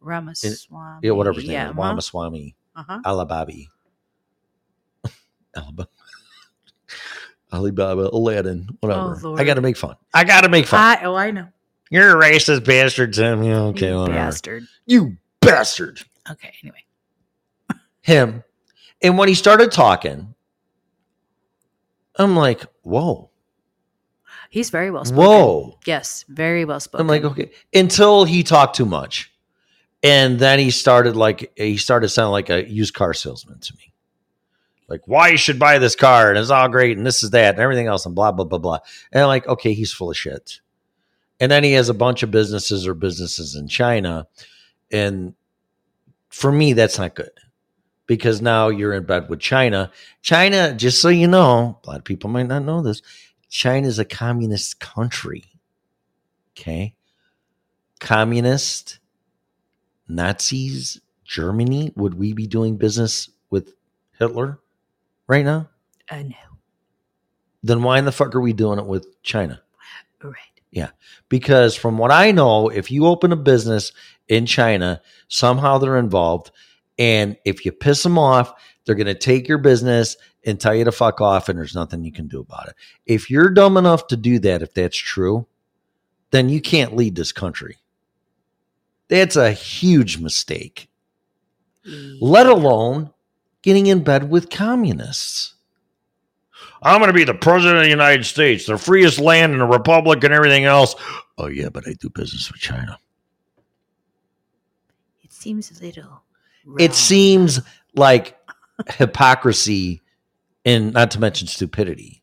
Ramaswamy. Yeah, whatever his name is. Ramaswamy. Uh-huh. Alibabi. Alibaba, Aladdin, whatever. Oh, I got to make fun. I know. You're a racist bastard, Tim. Yeah, okay, you whatever. Bastard. You bastard. Okay, anyway. Him. And when he started talking, I'm like, whoa. He's very well spoken. Whoa. Yes, very well spoken. I'm like, okay. Until he talked too much. And then he started sounding like a used car salesman to me. Like, why you should buy this car, and it's all great, and this is that, and everything else, and blah, blah, blah, blah. And I'm like, okay, he's full of shit. And then he has a bunch of businesses in China. And for me, that's not good. Because now you're in bed with China. China, just so you know, a lot of people might not know this, China is a communist country. Okay. Communist, Nazis, Germany. Would we be doing business with Hitler? right now? No. Then why in the fuck are we doing it with China? Right. Yeah. Because from what I know, if you open a business in China, somehow they're involved. And if you piss them off, they're going to take your business and tell you to fuck off. And there's nothing you can do about it. If you're dumb enough to do that, if that's true, then you can't lead this country. That's a huge mistake, let alone getting in bed with communists. I'm going to be the president of the United States, the freest land in the republic and everything else. Oh, yeah, but I do business with China. It seems a little wrong. It seems like hypocrisy and not to mention stupidity.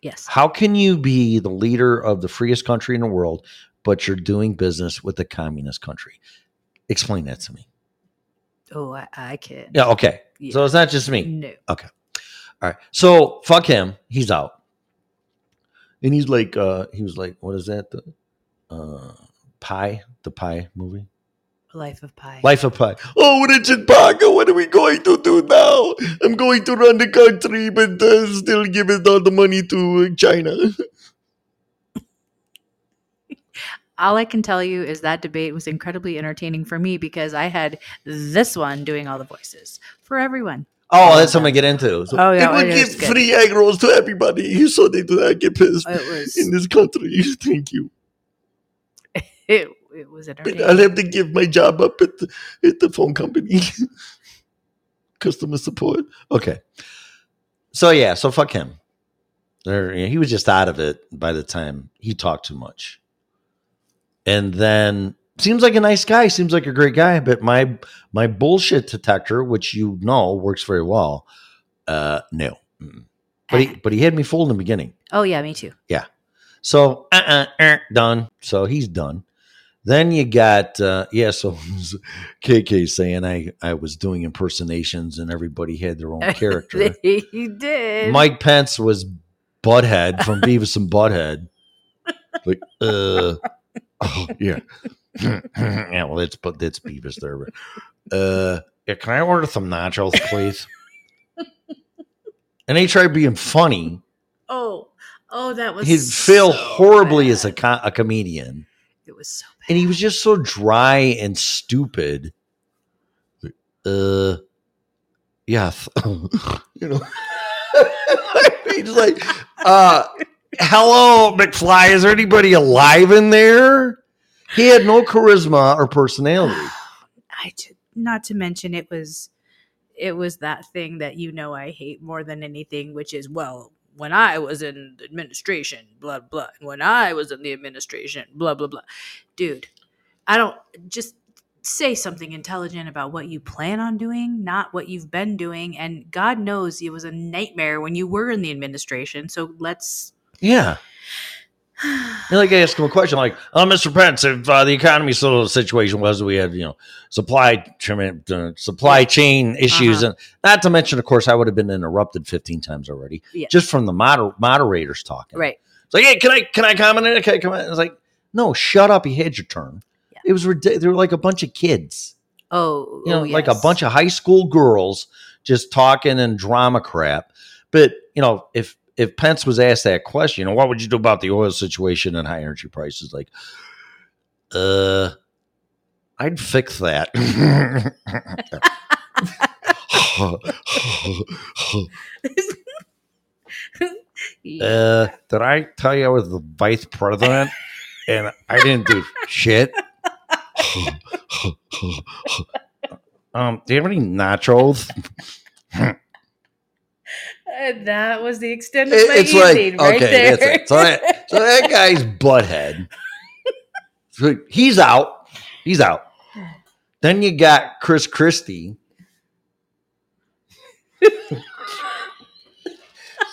Yes. How can you be the leader of the freest country in the world, but you're doing business with a communist country? Explain that to me. Oh, I can. Yeah, okay. Yeah. So it's not just me. No. Okay. All right. So fuck him. He's out. And he's like, he was like, what is that? The Pi, the Pi movie. Life of Pi. Life of Pi. Oh, we're in Chicago. What are we going to do now? I'm going to run the country, but still giving all the money to China. All I can tell you is that debate was incredibly entertaining for me because I had this one doing all the voices for everyone. Oh, that's something I get into. So oh, yeah. It would give free egg rolls to everybody so they do not get pissed in this country. Thank you. It was entertaining. I'll have to give my job up at the phone company. Customer support. Okay. So, yeah. So, fuck him. He was just out of it by the time he talked too much. And then seems like a nice guy, seems like a great guy, but my bullshit detector, which you know works very well, no. But he had me fooled in the beginning. Oh yeah, me too. Yeah. So done. So he's done. Then you got so KK saying I was doing impersonations and everybody had their own character. He did. Mike Pence was Butthead from Beavis and Butthead. Like oh yeah, yeah. Well, that's Beavis there. Yeah, can I order some nachos, please? And he tried being funny. Oh, that was. He failed horribly bad. As a comedian. It was so bad, and he was just so dry and stupid. Yes, you know. He's like, hello, McFly. Is there anybody alive in there? He had no charisma or personality. Not to mention it was that thing that you know I hate more than anything, which is, well, when I was in administration, blah, blah. When I was in the administration, blah, blah, blah. Dude, I don't just say something intelligent about what you plan on doing, not what you've been doing. And God knows it was a nightmare when you were in the administration. So let's... Yeah. And like I asked him a question like, oh, Mr. Pence, if the economy sort of situation was we had, supply chain issues. Uh-huh. And not to mention, of course, I would have been interrupted 15 times already just from the moderators talking. Right. It's like, hey, can I comment? Can I comment? It's like, no, shut up. You had your turn. Yeah. It was ridiculous. They were like a bunch of kids. Oh, like a bunch of high school girls just talking and drama crap. But, if Pence was asked that question, what would you do about the oil situation and high energy prices? Like, I'd fix that. Did I tell you I was the vice president and I didn't do shit? Do you have any nachos? And that was the extent of my evening, like, right there. That's it. So that guy's Butthead. So he's out. He's out. Then you got Chris Christie.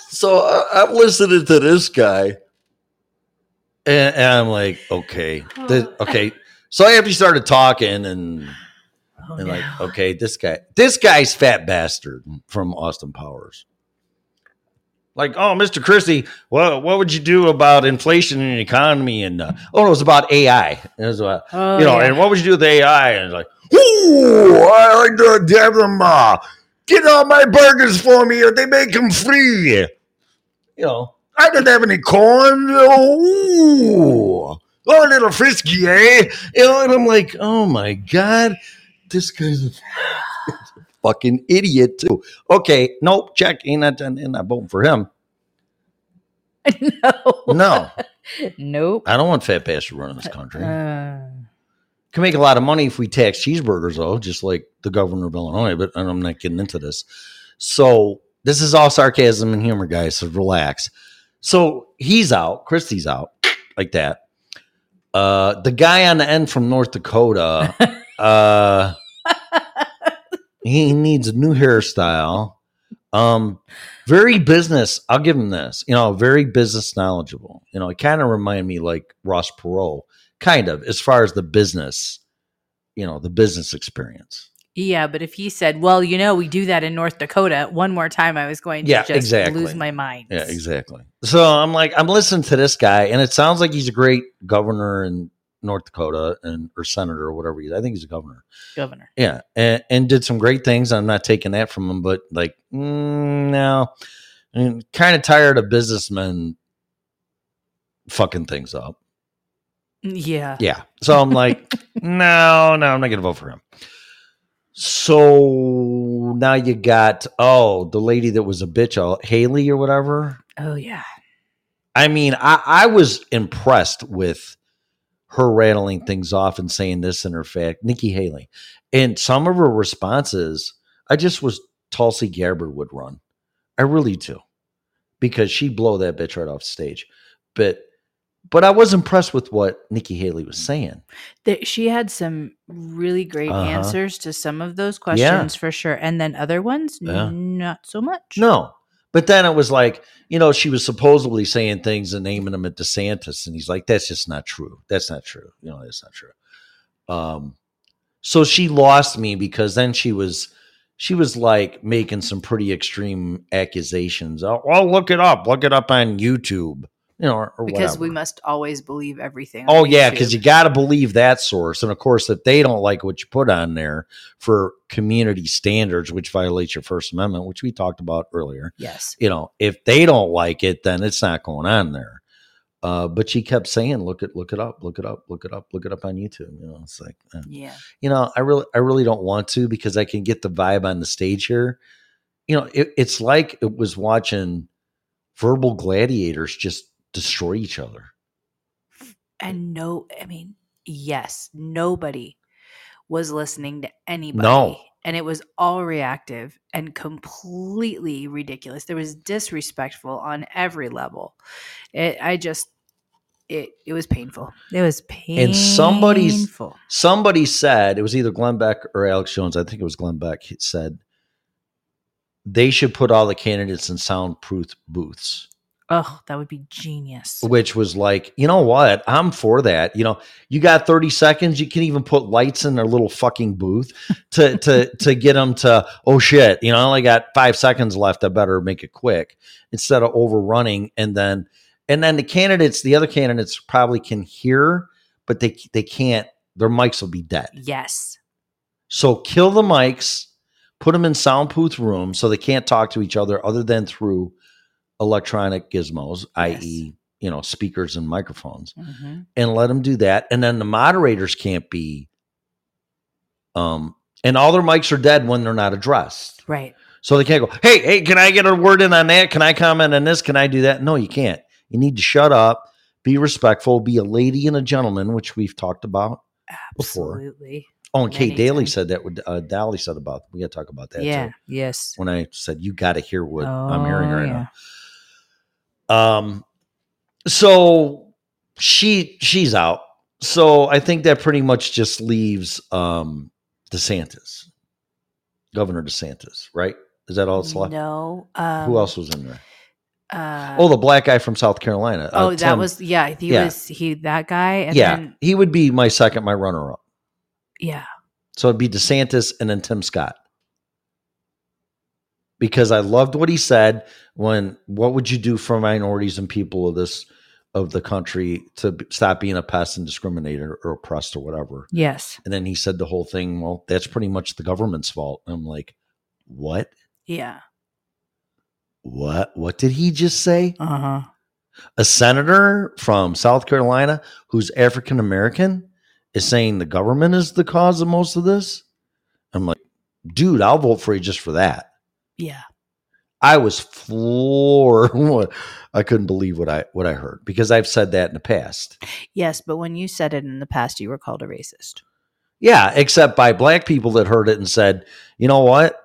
So I'm listening to this guy, and I'm like, okay. So after he started talking and. And like, okay, this guy's fat bastard from Austin Powers. Like, oh, Mr. Christie, well, what would you do about inflation in the economy? And it was about AI. It was about, and what would you do with AI? And it's like, ooh, I like to have them get all my burgers for me or they make them free. You know, I didn't have any corn. Oh, a little frisky, eh? You know, and I'm like, oh, my God, this guy's a fucking idiot, too. Okay, nope, check. Ain't not voting for him. No. Nope. I don't want fat bastards running this country. Can make a lot of money if we tax cheeseburgers, though, just like the governor of Illinois, but I'm not getting into this. So this is all sarcasm and humor, guys, so relax. So he's out. Christie's out like that. The guy on the end from North Dakota, he needs a new hairstyle. Very business. I'll give him this, you know, very business knowledgeable. You know, it kind of reminded me like Ross Perot, kind of, as far as the business, you know, the business experience. Yeah. But if he said, well, you know, we do that in North Dakota one more time, I was going to lose my mind. Yeah, exactly. So I'm like, I'm listening to this guy and it sounds like he's a great governor in North Dakota or senator or whatever he is. I think he's a governor. Yeah. And did some great things. I'm not taking that from him, but like, no, I'm kind of tired of businessmen fucking things up. Yeah. Yeah. So I'm like, no, I'm not going to vote for him. So now you got, the lady that was a bitch, Haley or whatever. Oh, yeah. I mean, I was impressed with her rattling things off and saying this in her fact, Nikki Haley. And some of her responses, I just was Tulsi Gabbard would run. I really do. Because she'd blow that bitch right off stage. But I was impressed with what Nikki Haley was saying. She had some really great answers to some of those questions for sure. And then other ones, not so much. No. But then it was like, you know, she was supposedly saying things and naming them at DeSantis. And he's like, that's just not true. That's not true. You know, that's not true. So she lost me because then she was like making some pretty extreme accusations. Oh, well, look it up. Look it up on YouTube. You know, or because whatever. We must always believe everything. Oh, yeah, because you got to believe that source. And, of course, if they don't like what you put on there for community standards, which violates your First Amendment, which we talked about earlier. Yes. You know, if they don't like it, then it's not going on there. But she kept saying, look it up on YouTube. You know, it's like, yeah, you know, I really don't want to because I can get the vibe on the stage here. You know, it's like it was watching verbal gladiators just destroy each other. And nobody was listening to anybody. No. And it was all reactive and completely ridiculous. There was disrespectful on every level. It was painful. It was painful. And somebody said, it was either Glenn Beck or Alex Jones. I think it was Glenn Beck said, they should put all the candidates in soundproof booths. Oh, that would be genius. Which was like, you know what? I'm for that. You know, you got 30 seconds. You can even put lights in their little fucking booth to get them to, oh shit, you know, I only got 5 seconds left. I better make it quick instead of overrunning. And then the other candidates probably can hear, but they can't, their mics will be dead. Yes. So kill the mics, put them in soundproof rooms so they can't talk to each other than through electronic gizmos, yes, i.e., you know, speakers and microphones, and let them do that. And then the moderators can't be, and all their mics are dead when they're not addressed. Right. So they can't go, hey, can I get a word in on that? Can I comment on this? Can I do that? No, you can't. You need to shut up, be respectful, be a lady and a gentleman, which we've talked about before. Absolutely. Oh, and Kate Dalley said that. Dalley said about, we got to talk about that. Yeah. Too. Yes. When I said, you got to hear what I'm hearing right now. So she's out. So I think that pretty much just leaves DeSantis, Governor DeSantis, right? Is that all it's left? No. Who else was in there? The black guy from South Carolina. That guy. And then he would be my runner up. Yeah. So it'd be DeSantis and then Tim Scott. Because I loved what he said when, what would you do for minorities and people of the country to stop being a pest and discriminator or oppressed or whatever? Yes. And then he said the whole thing, well, that's pretty much the government's fault. And I'm like, what? Yeah. What did he just say? Uh-huh. A senator from South Carolina who's African American is saying the government is the cause of most of this. I'm like, dude, I'll vote for you just for that. Yeah. I was floored. I couldn't believe what I heard, because I've said that in the past. Yes, but when you said it in the past, you were called a racist. Yeah, except by black people that heard it and said, you know what?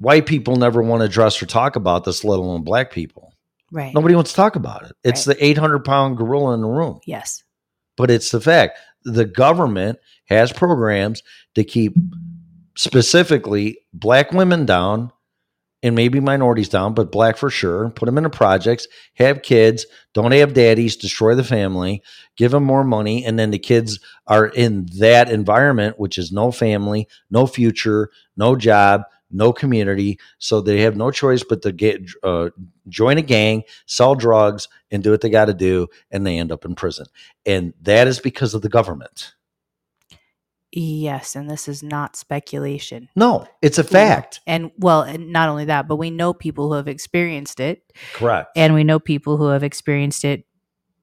White people never want to address or talk about this, let alone black people. Right. Nobody wants to talk about it. It's right. The 800-pound gorilla in the room. Yes. But it's the fact. The government has programs to keep specifically black women down and maybe minorities down, but black for sure. Put them into projects, have kids, don't have daddies, destroy the family, give them more money. And then the kids are in that environment, which is no family, no future, no job, no community, so they have no choice but to get join a gang, sell drugs, and do what they got to do, and they end up in prison. And that is because of the government. Yes, and this is not speculation. No, it's a fact. And well, and not only that, but we know people who have experienced it. Correct. And we know people who have experienced it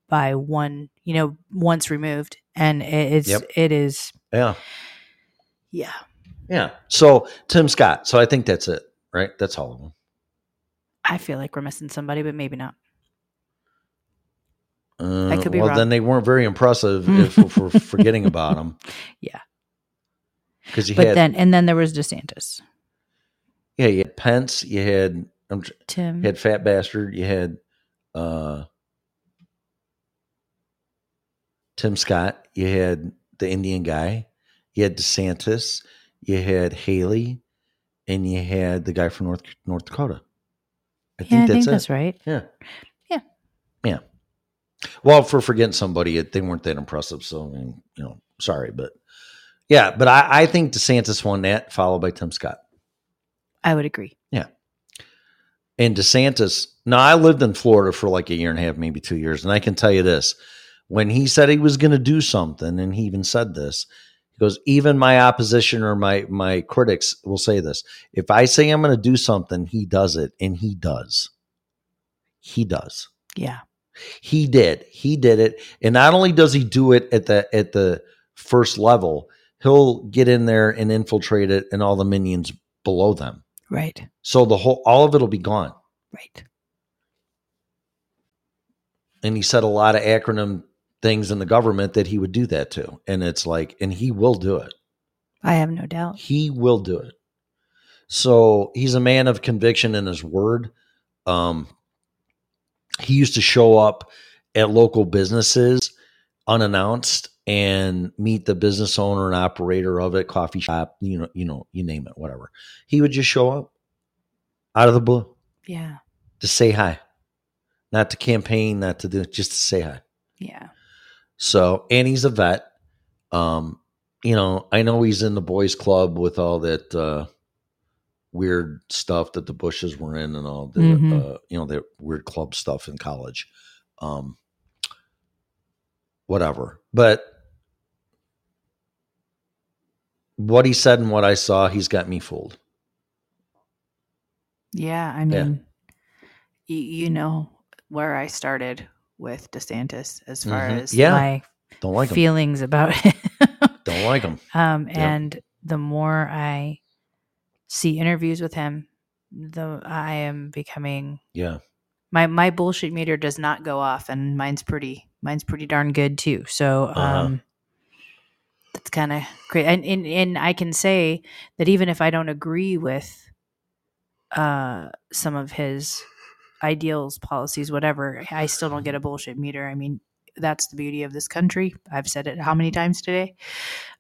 by one, you know, once removed, and it's it is. Yeah. Yeah. Yeah. So Tim Scott. So I think that's it, right? That's all of them. I feel like we're missing somebody, but maybe not. I could be wrong. Well, then they weren't very impressive if we're forgetting about them. Yeah. Because then there was DeSantis. Yeah, you had Pence. You had Tim. You had Fat Bastard. You had Tim Scott. You had the Indian guy. You had DeSantis. You had Haley, and you had the guy from North Dakota. I think that's right. Yeah. Well, for forgetting somebody, they weren't that impressive. So, I mean, you know, sorry, but yeah. But I think DeSantis won that, followed by Tim Scott. I would agree. Yeah. And DeSantis. Now, I lived in Florida for like a year and a half, maybe 2 years, and I can tell you this: when he said he was going to do something, and he even said this. Because even my opposition or my critics will say this. If I say I'm going to do something, he does it. And he does. He does. Yeah. He did. He did it. And not only does he do it at the first level, he'll get in there and infiltrate it and all the minions below them. Right. So all of it will be gone. Right. And he said a lot of acronym things in the government that he would do that to. And it's like, and he will do it. I have no doubt. He will do it. So he's a man of conviction in his word. He used to show up at local businesses unannounced and meet the business owner and operator of it, coffee shop, you know, you name it, whatever. He would just show up out of the blue. Yeah. To say hi, not to campaign, not to do it, just to say hi. Yeah. So, and he's a vet. You know, I know he's in the boys club with all that weird stuff that the Bushes were in and all the, you know, that weird club stuff in college, whatever. But what he said and what I saw, he's got me fooled. Yeah. I mean, you know, where I started with DeSantis as far as my don't like feelings about him. Don't like him. And the more I see interviews with him, I am becoming my bullshit meter does not go off, and mine's pretty darn good too. So that's kind of great. And I can say that even if I don't agree with some of his ideals, policies, whatever, I still don't get a bullshit meter. I mean, that's the beauty of this country. I've said it how many times today?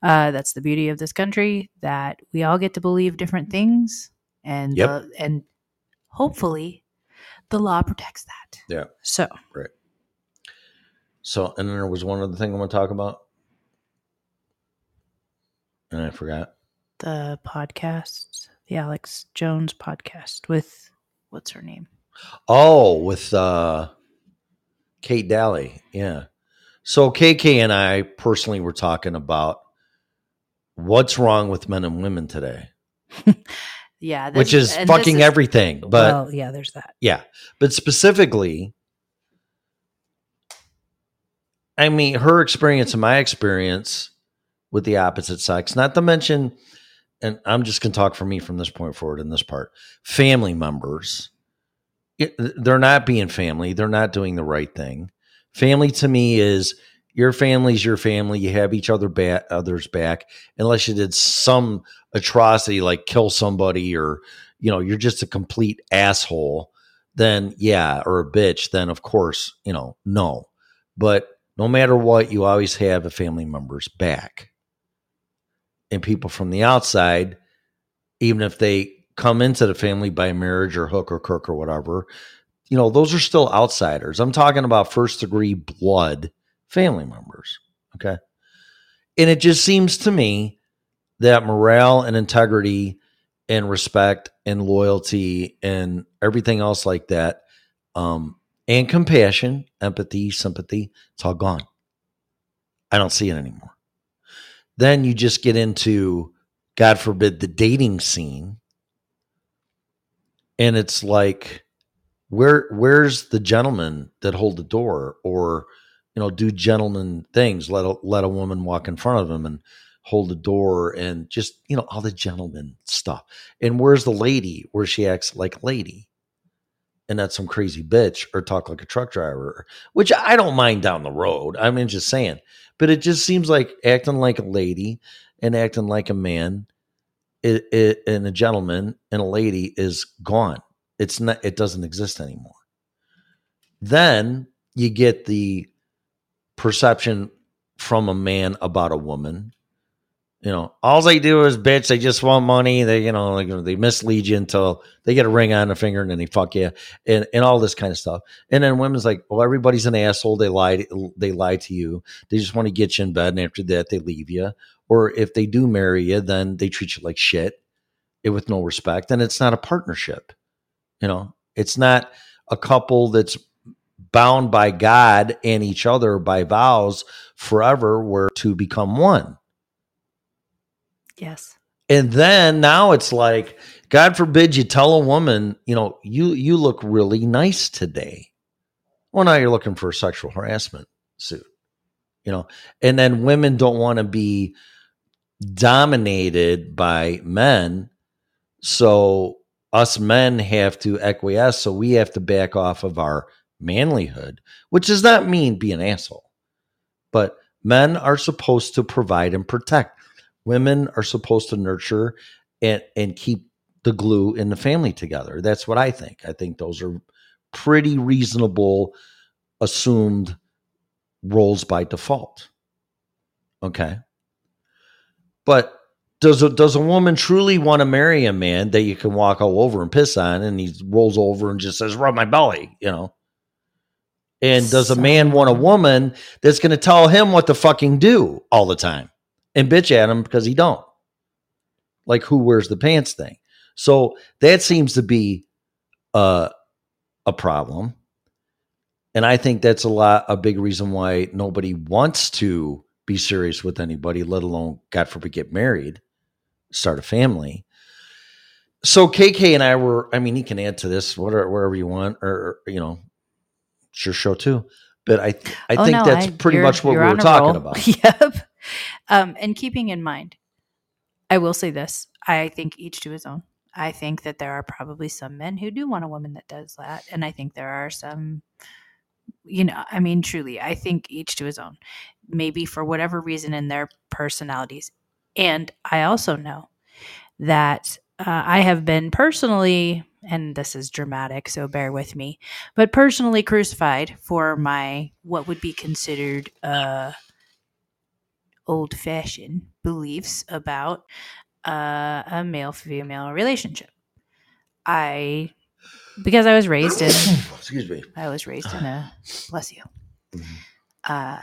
That's the beauty of this country, that we all get to believe different things, and and hopefully the law protects that. Yeah. So right. So, and then there was one other thing I want to talk about, and I forgot. The podcast, the Alex Jones podcast with what's her name? Oh, with Kate Dalley. Yeah. So KK and I personally were talking about what's wrong with men and women today. Yeah. Which is fucking everything. But well, yeah, there's that. Yeah. But specifically, I mean, her experience and my experience with the opposite sex, not to mention, and I'm just going to talk for me from this point forward in this part, family members, they're not being family. They're not doing the right thing. Family to me is your family's your family. You have each other other's back, unless you did some atrocity like kill somebody or, you know, you're just a complete asshole. Then yeah, or a bitch. Then of course, you know, no. But no matter what, you always have a family member's back. And people from the outside, even if they come into the family by marriage or hook or crook or whatever, you know, those are still outsiders. I'm talking about first degree blood family members. Okay. And it just seems to me that morale and integrity and respect and loyalty and everything else like that, and compassion, empathy, sympathy, it's all gone. I don't see it anymore. Then you just get into, God forbid, the dating scene. And it's like, where's the gentleman that hold the door or, you know, do gentleman things, let a woman walk in front of him and hold the door and just, you know, all the gentleman stuff. And where's the lady where she acts like a lady? And not some crazy bitch or talk like a truck driver, which I don't mind down the road. I mean, just saying, but it just seems like acting like a lady and acting like a man and a gentleman and a lady is gone. It's not, it doesn't exist anymore. Then you get the perception from a man about a woman. You know, all they do is bitch. They just want money. They, you know, like, they mislead you until they get a ring on their finger and then they fuck you and all this kind of stuff. And then women's like, well, everybody's an asshole. They lie to you. They just want to get you in bed. And after that, they leave you. Or if they do marry you, then they treat you like shit with no respect. And it's not a partnership. You know, it's not a couple that's bound by God and each other by vows forever were to become one. Yes. And then now it's like, God forbid you tell a woman, you know, you look really nice today. Well, now you're looking for a sexual harassment suit, you know, and then women don't want to be dominated by men. So us men have to acquiesce. So we have to back off of our manlyhood, which does not mean be an asshole, but men are supposed to provide and protect. Women are supposed to nurture and keep the glue in the family together. That's what I think. I think those are pretty reasonable assumed roles by default. Okay. But does a woman truly want to marry a man that you can walk all over and piss on and he rolls over and just says, rub my belly, you know? And does a man want a woman that's going to tell him what to fucking do all the time? And bitch at him because he don't. Like who wears the pants thing. So that seems to be a problem. And I think that's a big reason why nobody wants to be serious with anybody, let alone, God forbid, get married, start a family. So KK and I were, I mean, he can add to this, whatever you want, or, you know, it's your show too. But I think that's pretty much what we were talking about. Yep. And keeping in mind, I will say this, I think each to his own. I think that there are probably some men who do want a woman that does that. And I think there are some, you know, I mean, truly, I think each to his own, maybe for whatever reason in their personalities. And I also know that I have been personally, and this is dramatic, so bear with me, but personally crucified for my, what would be considered, old-fashioned beliefs about a male-female relationship. Because I was raised in, excuse me, I was raised in a, bless you. I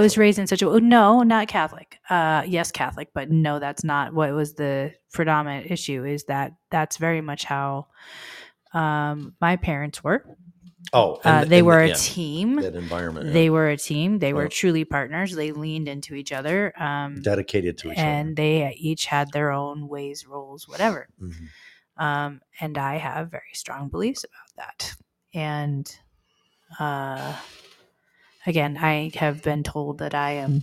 was raised in such a, no, not Catholic. Yes, Catholic, but no, that's not what was the predominant issue, is that that's very much how my parents were. Oh, they were a team. That environment. They were a team. They were truly partners. They leaned into each other. Dedicated to each other. And they each had their own ways, roles, whatever. Mm-hmm. And I have very strong beliefs about that. And again, I have been told that I am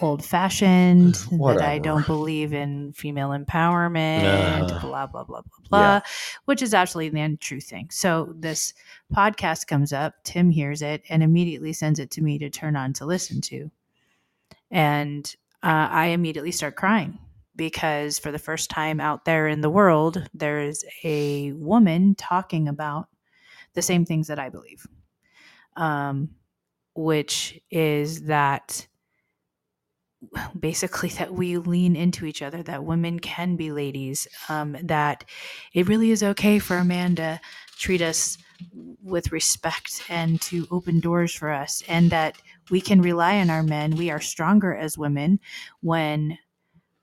old-fashioned, whatever, that I don't believe in female empowerment, blah, blah, blah, blah, blah, which is actually the untrue thing. So this podcast comes up, Tim hears it, and immediately sends it to me to turn on to listen to. And I immediately start crying because for the first time out there in the world, there is a woman talking about the same things that I believe, which is that basically that we lean into each other, that women can be ladies, that it really is okay for a man to treat us with respect and to open doors for us, and that we can rely on our men. We are stronger as women when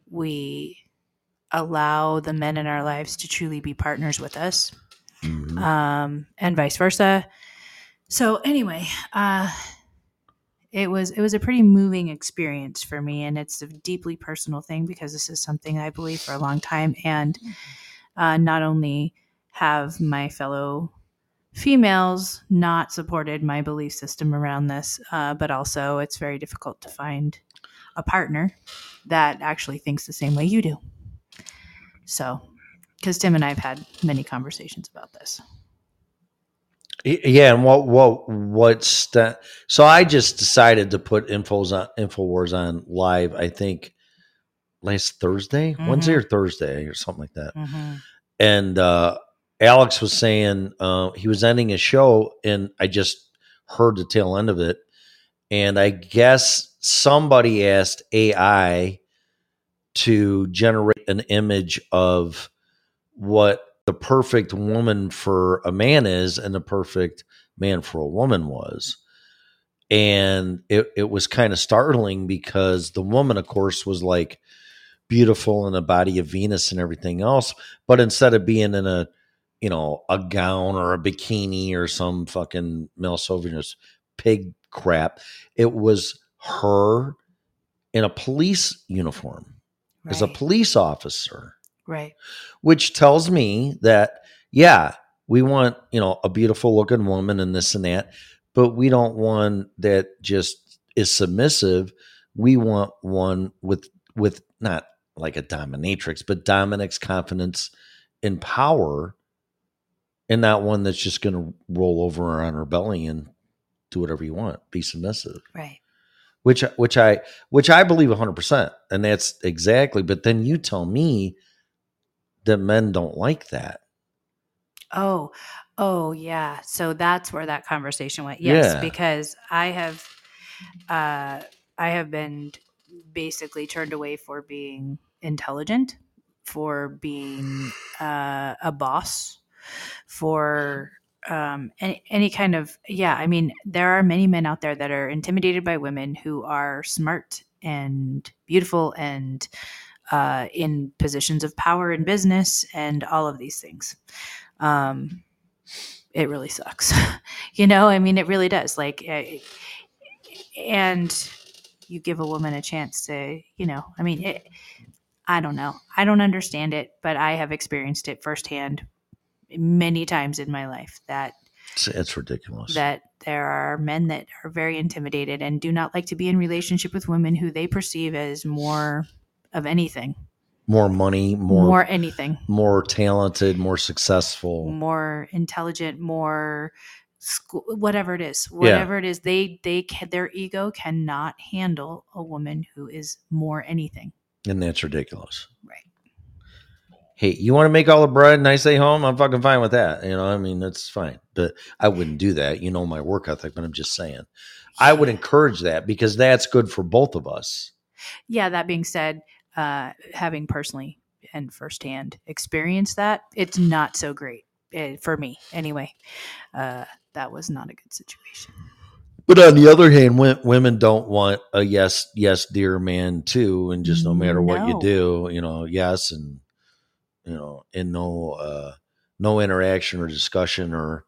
we allow the men in our lives to truly be partners with us, mm-hmm. And vice versa. So anyway, It was a pretty moving experience for me, and it's a deeply personal thing because this is something I believe for a long time. And not only have my fellow females not supported my belief system around this, but also it's very difficult to find a partner that actually thinks the same way you do. So, because Tim and I have had many conversations about this. Yeah, and what's that? So I just decided to put InfoWars on live, I think last Thursday, mm-hmm. Wednesday or Thursday or something like that. Mm-hmm. And Alex was saying he was ending his show, and I just heard the tail end of it. And I guess somebody asked AI to generate an image of what the perfect woman for a man is and the perfect man for a woman was. And it was kind of startling because the woman, of course, was like beautiful in the body of Venus and everything else. But instead of being in a gown or a bikini or some fucking male chauvinist pig crap, it was her in a police uniform, right, as a police officer. Right. Which tells me that, yeah, we want, a beautiful looking woman and this and that, but we don't want that just is submissive. We want one with not like a dominatrix, but dominance, confidence, and power, and not one that's just going to roll over on her belly and do whatever you want, be submissive. Right. Which I believe 100%. And that's exactly, but then you tell me that men don't like that. Oh yeah. So that's where that conversation went. Yes, yeah. Because I have been basically turned away for being intelligent, for being a boss, for any kind of there are many men out there that are intimidated by women who are smart and beautiful and in positions of power in business and all of these things. It really sucks. It really does. Like, and you give a woman a chance to, I don't know. I don't understand it, but I have experienced it firsthand many times in my life that it's ridiculous that there are men that are very intimidated and do not like to be in relationship with women who they perceive as more of anything, more money, more anything, more talented, more successful, more intelligent, more school, whatever it is, their ego cannot handle a woman who is more anything. And that's ridiculous. Right. Hey, you want to make all the bread and I stay home? I'm fucking fine with that. That's fine, but I wouldn't do that. My work ethic, but I'm just saying, yeah. I would encourage that because that's good for both of us. Yeah. That being said, having personally and firsthand experienced that, it's not so great for me anyway. That was not a good situation. But on the other hand, women don't want a yes, dear man too. And just no matter what you do, yes. And, and no interaction or discussion or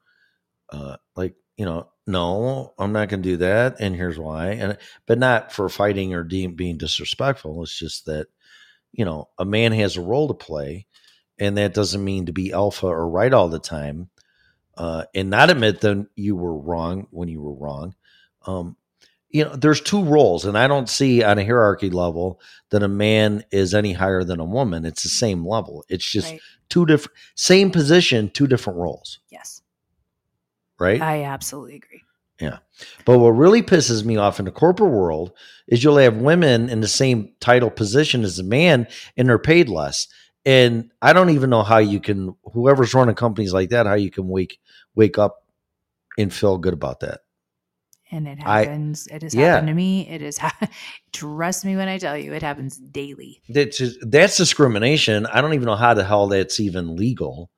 like, you know, no, I'm not going to do that. And here's why. And, but not for fighting or being disrespectful. It's just that, you know, a man has a role to play, and that doesn't mean to be alpha or right all the time. And not admit that you were wrong when you were wrong. You know, there's two roles, and I don't see on a hierarchy level that a man is any higher than a woman. It's the same level. It's just right. Two different, same position, two different roles. Yes. Right? I absolutely agree. Yeah. But what really pisses me off in the corporate world is you'll have women in the same title position as a man, and they're paid less. And I don't even know how you can, whoever's running companies like that, how you can wake up and feel good about that. And it happens. It has happened to me. It is. Trust me when I tell you, it happens daily. That's discrimination. I don't even know how the hell that's even legal,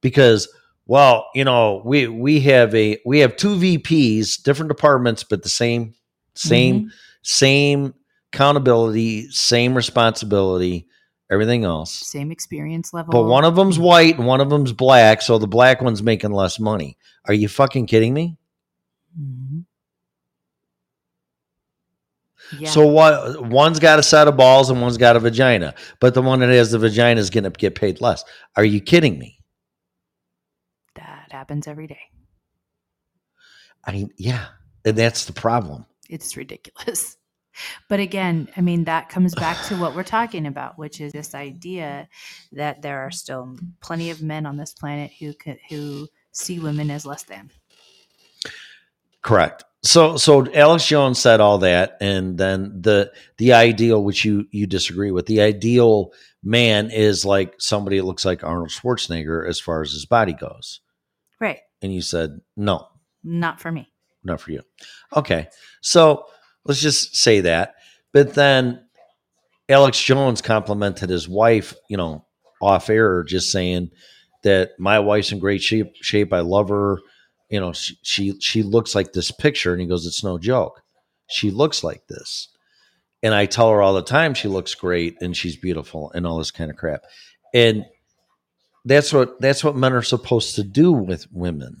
because, well, you know, we have two VPs, different departments, but the same accountability, same responsibility. Everything else. Same experience level. But one of them's white and one of them's black. So the black one's making less money. Are you fucking kidding me? Mm-hmm. Yeah. So what? One's got a set of balls and one's got a vagina. But the one that has the vagina is going to get paid less. Are you kidding me? That happens every day. I mean, yeah. And that's the problem. It's ridiculous. But again, I mean, that comes back to what we're talking about, which is this idea that there are still plenty of men on this planet who see women as less than. Correct. So Alex Jones said all that, and then the ideal, which you disagree with, the ideal man is like somebody that looks like Arnold Schwarzenegger as far as his body goes. Right. And you said, no. Not for me. Not for you. Okay. So let's just say that. But then Alex Jones complimented his wife, you know, off air, just saying that my wife's in great shape. I love her. You know, she looks like this picture. And he goes, it's no joke. She looks like this. And I tell her all the time, she looks great and she's beautiful and all this kind of crap. And that's what men are supposed to do with women.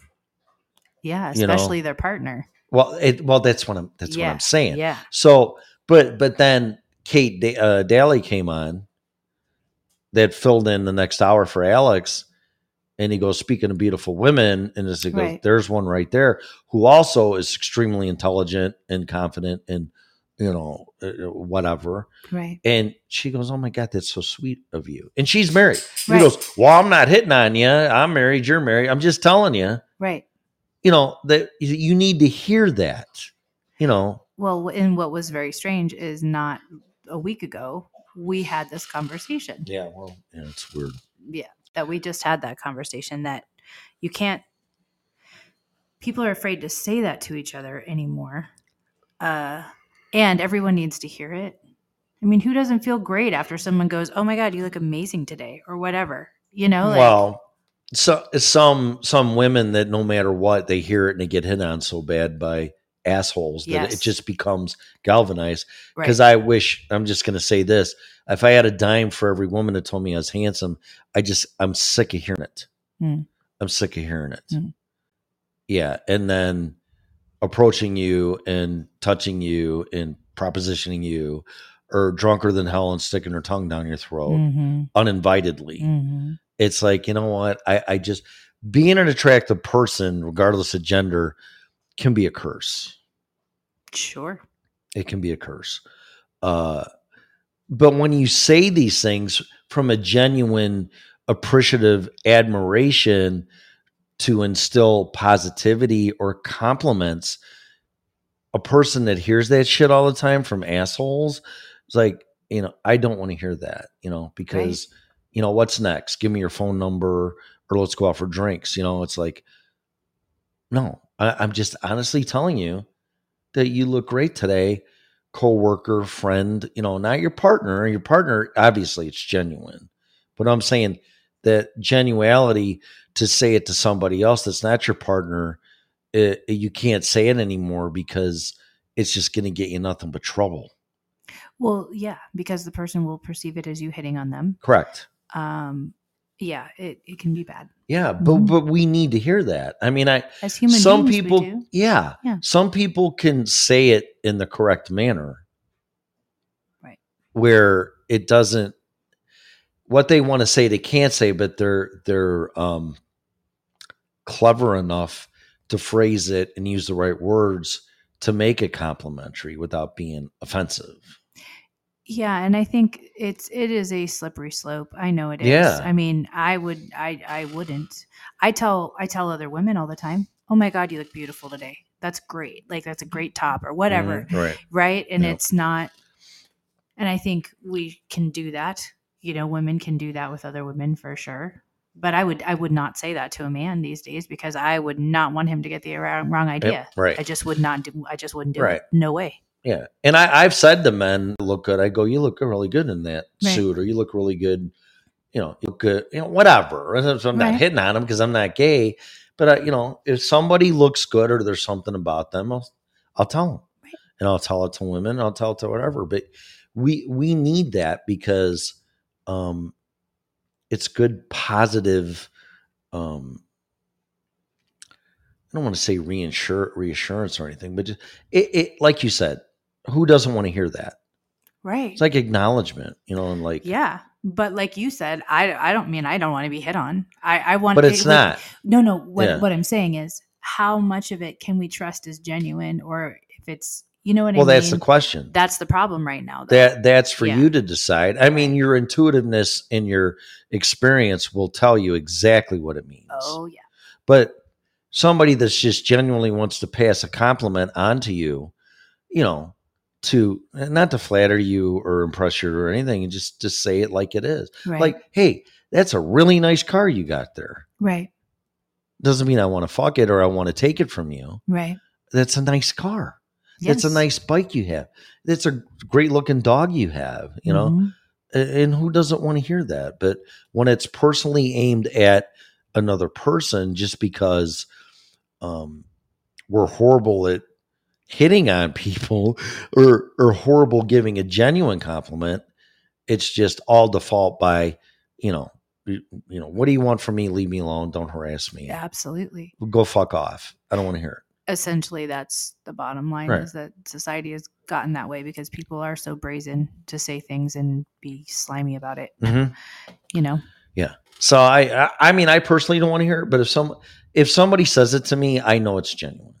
Yeah. Especially, you know, their partner. Well, that's what I'm saying. Yeah. So, but then Kate Dalley came on, that filled in the next hour for Alex, and he goes, speaking of beautiful women, and as he goes, right, there's one right there who also is extremely intelligent and confident and, you know, whatever. Right. And she goes, oh my God, that's so sweet of you. And she's married. Right. He goes, well, I'm not hitting on you. I'm married. You're married. I'm just telling you. Right. You know, that you need to hear that, you know. Well, and what was very strange is not a week ago, we had this conversation. Yeah, well, yeah, it's weird. Yeah, that we just had that conversation, that you can't, people are afraid to say that to each other anymore. And everyone needs to hear it. I mean, who doesn't feel great after someone goes, oh my God, you look amazing today, or whatever, you know? Like, well. So some women that no matter what, they hear it and they get hit on so bad by assholes that It just becomes galvanized. Because right. I'm just going to say this. If I had a dime for every woman that told me I was handsome, I'm sick of hearing it. Mm. I'm sick of hearing it. Mm. Yeah. And then approaching you and touching you and propositioning you, or drunker than hell and sticking her tongue down your throat uninvitedly. Mm-hmm. It's like, you know what? I just, being an attractive person, regardless of gender, can be a curse. Sure. It can be a curse. But when you say these things from a genuine, appreciative admiration to instill positivity or compliments, a person that hears that shit all the time from assholes, it's like, you know, I don't want to hear that, you know, because... Right. You know, what's next? Give me your phone number, or let's go out for drinks. You know, it's like, no, I'm just honestly telling you that you look great today, coworker, friend, you know, not your partner. Your partner, obviously it's genuine, but I'm saying that genuality, to say it to somebody else that's not your partner, you can't say it anymore, because it's just going to get you nothing but trouble. Well, yeah, because the person will perceive it as you hitting on them. Correct. Yeah, it can be bad. Yeah, but we need to hear that. I mean, as human beings, people, we do. Yeah, some people can say it in the correct manner, right? Where it doesn't, what they want to say they can't say, but they're clever enough to phrase it and use the right words to make it complimentary without being offensive. Yeah, and I think it is a slippery slope. I know it is. Yeah. I mean, I wouldn't. I tell other women all the time, "Oh my God, you look beautiful today. That's great. Like, that's a great top or whatever." Mm, right? And It's not. And I think we can do that. You know, women can do that with other women for sure. But I would not say that to a man these days because I would not want him to get the wrong idea. Yep, right. I just wouldn't do it. No way. Yeah. And I've said to men, look good. I go, you look really good in that suit, or you look really good, you look good, whatever. So I'm not hitting on them because I'm not gay. But, if somebody looks good or there's something about them, I'll tell them. Right. And I'll tell it to women. I'll tell it to whatever. But we need that because it's good, positive. I don't want to say reassurance or anything, but just, it like you said, who doesn't want to hear that? Right. It's like acknowledgement, and like. Yeah. But like you said, I don't mean I don't want to be hit on. I want to. But it's not. No. What I'm saying is how much of it can we trust is genuine or if it's, I mean? Well, that's the question. That's the problem right now. Though. That's for you to decide. I mean, your intuitiveness and your experience will tell you exactly what it means. Oh, yeah. But somebody that's just genuinely wants to pass a compliment on to you, to not to flatter you or impress you or anything, and just say it like it is. Right. Like, hey, that's a really nice car you got there. Right. Doesn't mean I want to fuck it or I want to take it from you. Right. That's a nice car. Yes. That's a nice bike you have. That's a great looking dog you have, mm-hmm. And who doesn't want to hear that? But when it's personally aimed at another person, just because we're horrible at hitting on people or horrible giving a genuine compliment. It's just all default by, what do you want from me? Leave me alone. Don't harass me. Absolutely. Go fuck off. I don't want to hear it. Essentially, that's the bottom line is that society has gotten that way because people are so brazen to say things and be slimy about it, mm-hmm. Yeah. So I mean, I personally don't want to hear it, but if somebody says it to me, I know it's genuine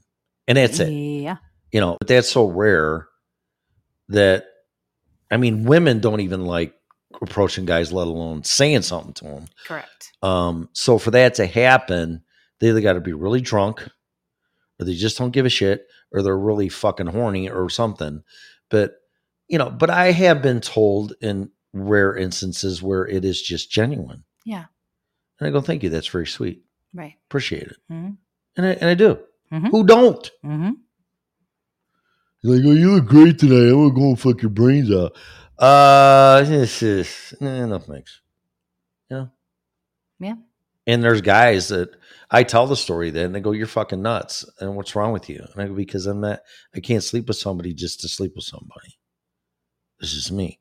and that's it. Yeah. But that's so rare that, I mean, women don't even like approaching guys, let alone saying something to them. Correct. So for that to happen, they either got to be really drunk or they just don't give a shit or they're really fucking horny or something. But, but I have been told in rare instances where it is just genuine. Yeah. And I go, thank you. That's very sweet. Right. Appreciate it. Mm-hmm. And I do. Mm-hmm. Who don't? Mm-hmm. Like, oh, you look great today. I'm going to go and fuck your brains out. No thanks. Yeah. And there's guys that I tell the story then they go, you're fucking nuts. And what's wrong with you? And I go, because I can't sleep with somebody just to sleep with somebody. This is me.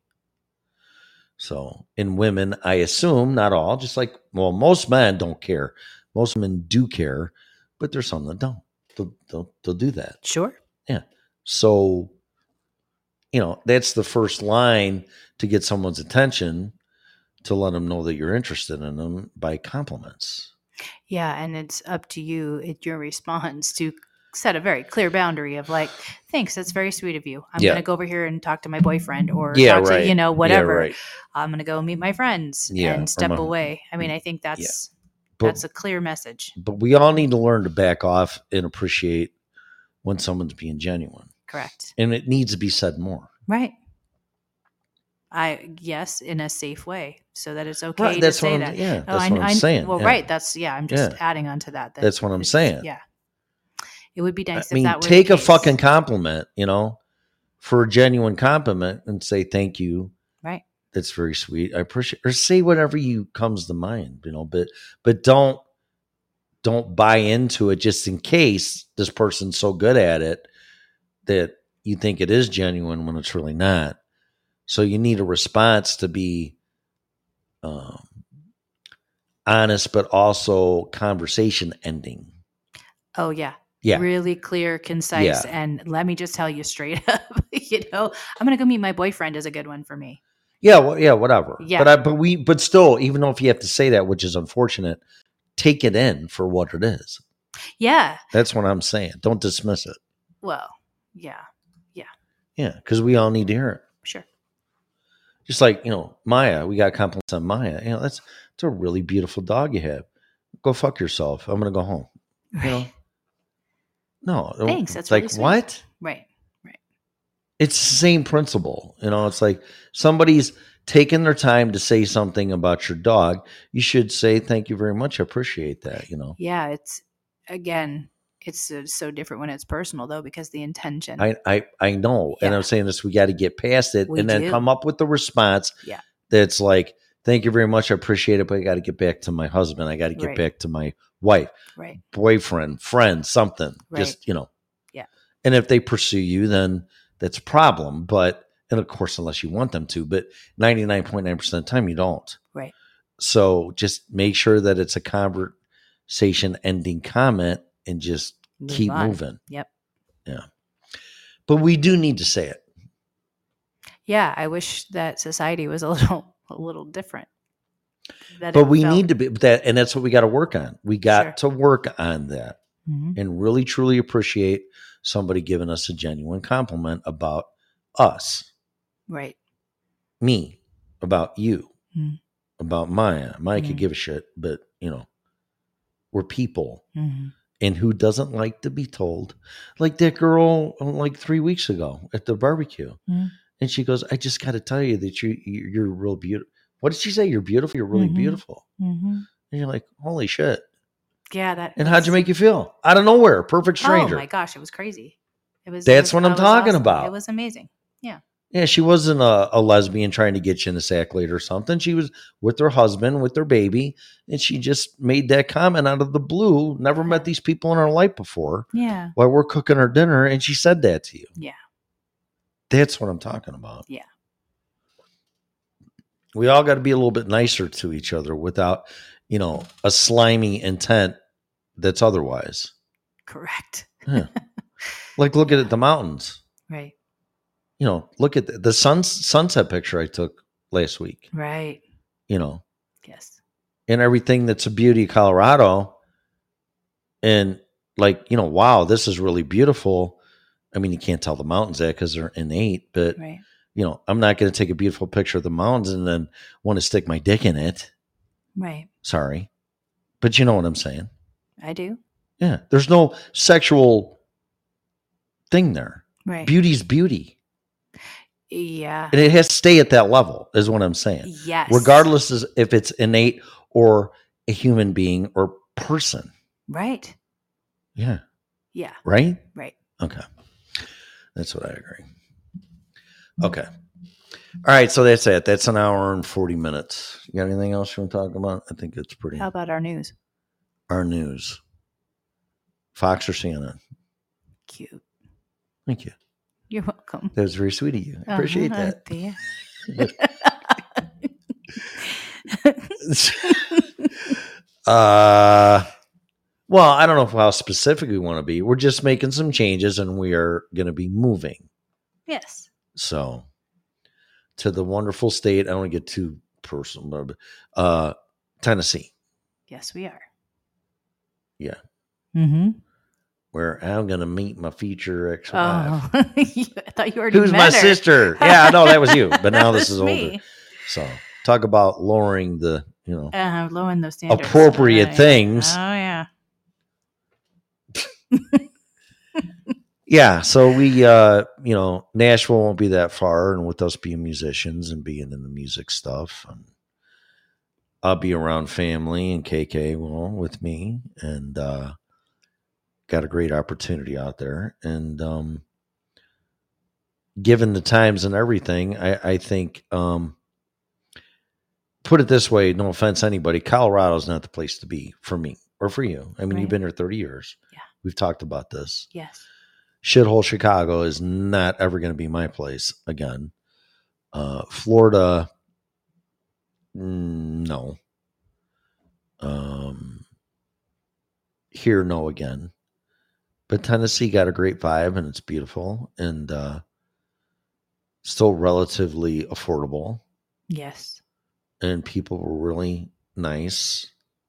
So in women, I assume not all, just like, well, most men don't care. Most men do care, but there's some that don't. They'll do that. Sure. Yeah. So, that's the first line to get someone's attention, to let them know that you're interested in them by compliments. Yeah. And it's up to you, your response to set a very clear boundary of like, thanks, that's very sweet of you. I'm going to go over here and talk to my boyfriend or talk to, whatever. Yeah, right. I'm going to go meet my friends and step away. I mean, I think that's a clear message. But we all need to learn to back off and appreciate when someone's being genuine. Correct. And it needs to be said more. Right. In a safe way so that it's okay to say that. Yeah, that's what I'm saying. Well, right. That's, I'm just adding on to that. That's what I'm saying. Yeah. It would be nice if that was take a fucking compliment, for a genuine compliment and say, thank you. Right. That's very sweet. I appreciate or say whatever you comes to mind, but don't buy into it just in case this person's so good at it that you think it is genuine when it's really not. So you need a response to be honest, but also conversation ending. Oh, yeah. Yeah. Really clear, concise. Yeah. And let me just tell you straight up, I'm going to go meet my boyfriend is a good one for me. Yeah. Well, yeah. Whatever. Yeah. But still, even though if you have to say that, which is unfortunate, take it in for what it is. Yeah. That's what I'm saying. Don't dismiss it. Well, yeah. Yeah. Yeah. Cause we all need to hear it. Sure. Just like, Maya, we got compliments on Maya. That's a really beautiful dog you have. Go fuck yourself. I'm going to go home. Right. No. Thanks. That's like, really what? Right. It's the same principle. It's like somebody's taking their time to say something about your dog. You should say, thank you very much. I appreciate that, Yeah. It's so different when it's personal, though, because the intention. I know. Yeah. And I'm saying this, we got to get past it then come up with the response. Yeah. That's like, thank you very much. I appreciate it. But I got to get back to my husband. I got to get back to my wife, boyfriend, friend, something, just, Yeah. And if they pursue you, then that's a problem. But, and of course, unless you want them to, but 99.9% of the time you don't. Right. So just make sure that it's a conversation ending comment and just keep moving. Yep. Yeah. But we do need to say it. Yeah. I wish that society was a little different. But we need to be that, and that's what we got to work on. We got to work on that and really truly appreciate somebody giving us a genuine compliment about us. Right. Me, about you, about Maya. Maya could give a shit, but we're people. Mm-hmm. And who doesn't like to be told, like that girl, like 3 weeks ago at the barbecue. Mm-hmm. And she goes, I just got to tell you that you're real beautiful. What did she say? You're beautiful. You're really beautiful. Mm-hmm. And you're like, holy shit. Yeah. And how'd you make you feel? Out of nowhere. Perfect stranger. Oh my gosh. It was crazy. That's what I'm talking about. It was amazing. Yeah. Yeah. She wasn't a lesbian trying to get you in the sack later or something. She was with her husband, with their baby. And she just made that comment out of the blue. Never met these people in her life before. Yeah. While we're cooking her dinner. And she said that to you. Yeah. That's what I'm talking about. Yeah. We all got to be a little bit nicer to each other without, a slimy intent that's otherwise. Correct. Yeah. Like look at the mountains. Right. Look at the sunset picture I took last week. Right. Yes. And everything that's a beauty of Colorado. And like, wow, this is really beautiful. I mean, you can't tell the mountains that because they're innate, but... Right. I'm not going to take a beautiful picture of the mountains and then want to stick my dick in it. Right. Sorry. But you know what I'm saying? I do. Yeah. There's no sexual thing there. Right. Beauty's beauty. Yeah. And it has to stay at that level is what I'm saying. Yes. Regardless if it's innate or a human being or person. Right. Yeah. Yeah. Right? Right. Okay. That's what I agree. Okay. All right. So that's it. That's an hour and 40 minutes. You got anything else you want to talk about? I think it's pretty. How about our news? Our news. Fox or CNN? Cute. Thank you. You're welcome. That was very sweet of you. I appreciate that. Yeah. Well, I don't know how specific we want to be. We're just making some changes and we are going to be moving. Yes. So, to the wonderful state, I don't want to get too personal, but Tennessee. Yes, we are. Yeah. Mm-hmm. Where I'm going to meet my future ex-wife. Oh. I thought you already met her. Who's my sister? Yeah, I know that was you, but now this is older. So, talk about lowering the, lowering those standards. Appropriate things. Oh, yeah. Yeah, so we, Nashville won't be that far, and with us being musicians and being in the music stuff, and I'll be around family, and KK will with me, and got a great opportunity out there. And given the times and everything, I think, put it this way, no offense to anybody, Colorado's not the place to be for me or for you. I mean, you've been here 30 years. Yeah. We've talked about this. Yes. Shithole Chicago is not ever going to be my place again. Florida, no. hear no again. But Tennessee got a great vibe, and it's beautiful and still relatively affordable. Yes. And people were really nice.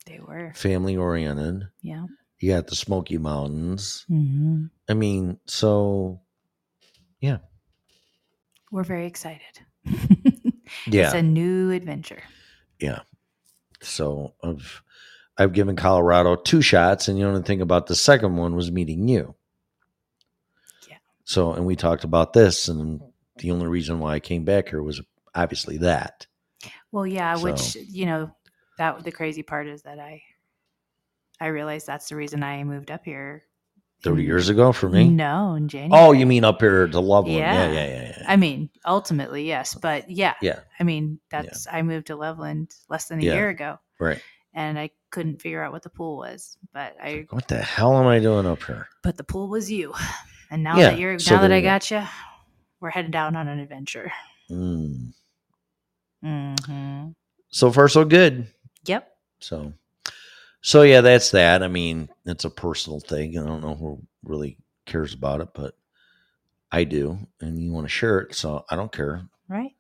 They were. Family oriented. Yeah. You got the Smoky Mountains. Mm-hmm. I mean, so, yeah. We're very excited. Yeah. It's a new adventure. Yeah. So I've given Colorado 2 shots, and the only thing about the second one was meeting you. Yeah. So, and we talked about this, and the only reason why I came back here was obviously that. Well, yeah, so, which, you know, that the crazy part is that I realized that's the reason I moved up here. 30 years ago for me? No, in January. Oh, you mean up here to Loveland? Yeah. Yeah. I mean, ultimately, yes. But yeah. I mean, that's, I moved to Loveland less than a year ago. Right. And I couldn't figure out what the pool was, but I. What the hell am I doing up here? But the pool was you. And now that you're, so now that I got you, we're headed down on an adventure. Mm. Mm-hmm. So far, so good. Yep. So yeah, that's that. I mean, it's a personal thing. I don't know who really cares about it, but I do. And you want to share it, so I don't care. Right.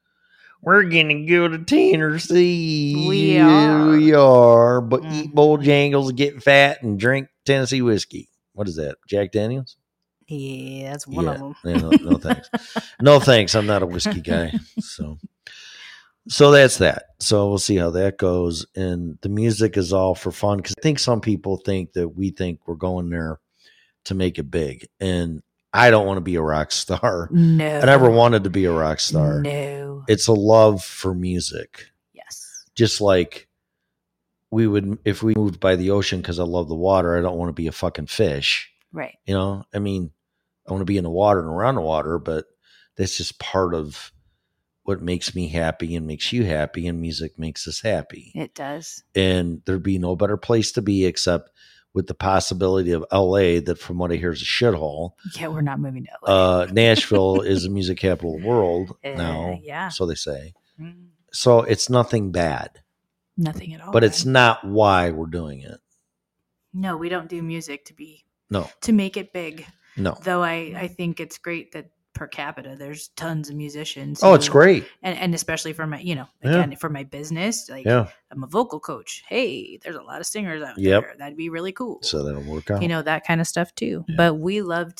We're going to go to Tennessee. We are. But eat Bojangles, get fat, and drink Tennessee whiskey. What is that? Jack Daniels? Yeah, that's one of them. No thanks. No thanks. I'm not a whiskey guy. So that's that. So we'll see how that goes. And the music is all for fun, because I think some people think that we think we're going there to make it big. And I don't want to be a rock star. No. I never wanted to be a rock star. No. It's a love for music. Yes. Just like we would, if we moved by the ocean because I love the water, I don't want to be a fucking fish. Right. You know, I mean, I want to be in the water and around the water, but that's just part of what makes me happy and makes you happy, and music makes us happy. It does. And there'd be no better place to be except with the possibility of LA, that from what I hear is a shithole. Yeah, we're not moving to LA. Nashville is the music capital of the world now. Yeah. So they say. Mm. So it's nothing bad. Nothing at all. But it's not why we're doing it. No, we don't do music to be to make it big. No. Though I think it's great that per capita there's tons of musicians it's great, and especially for my for my business, like I'm a vocal coach. Hey, there's a lot of singers out there. That'd be really cool, so that'll work out, that kind of stuff too. But we love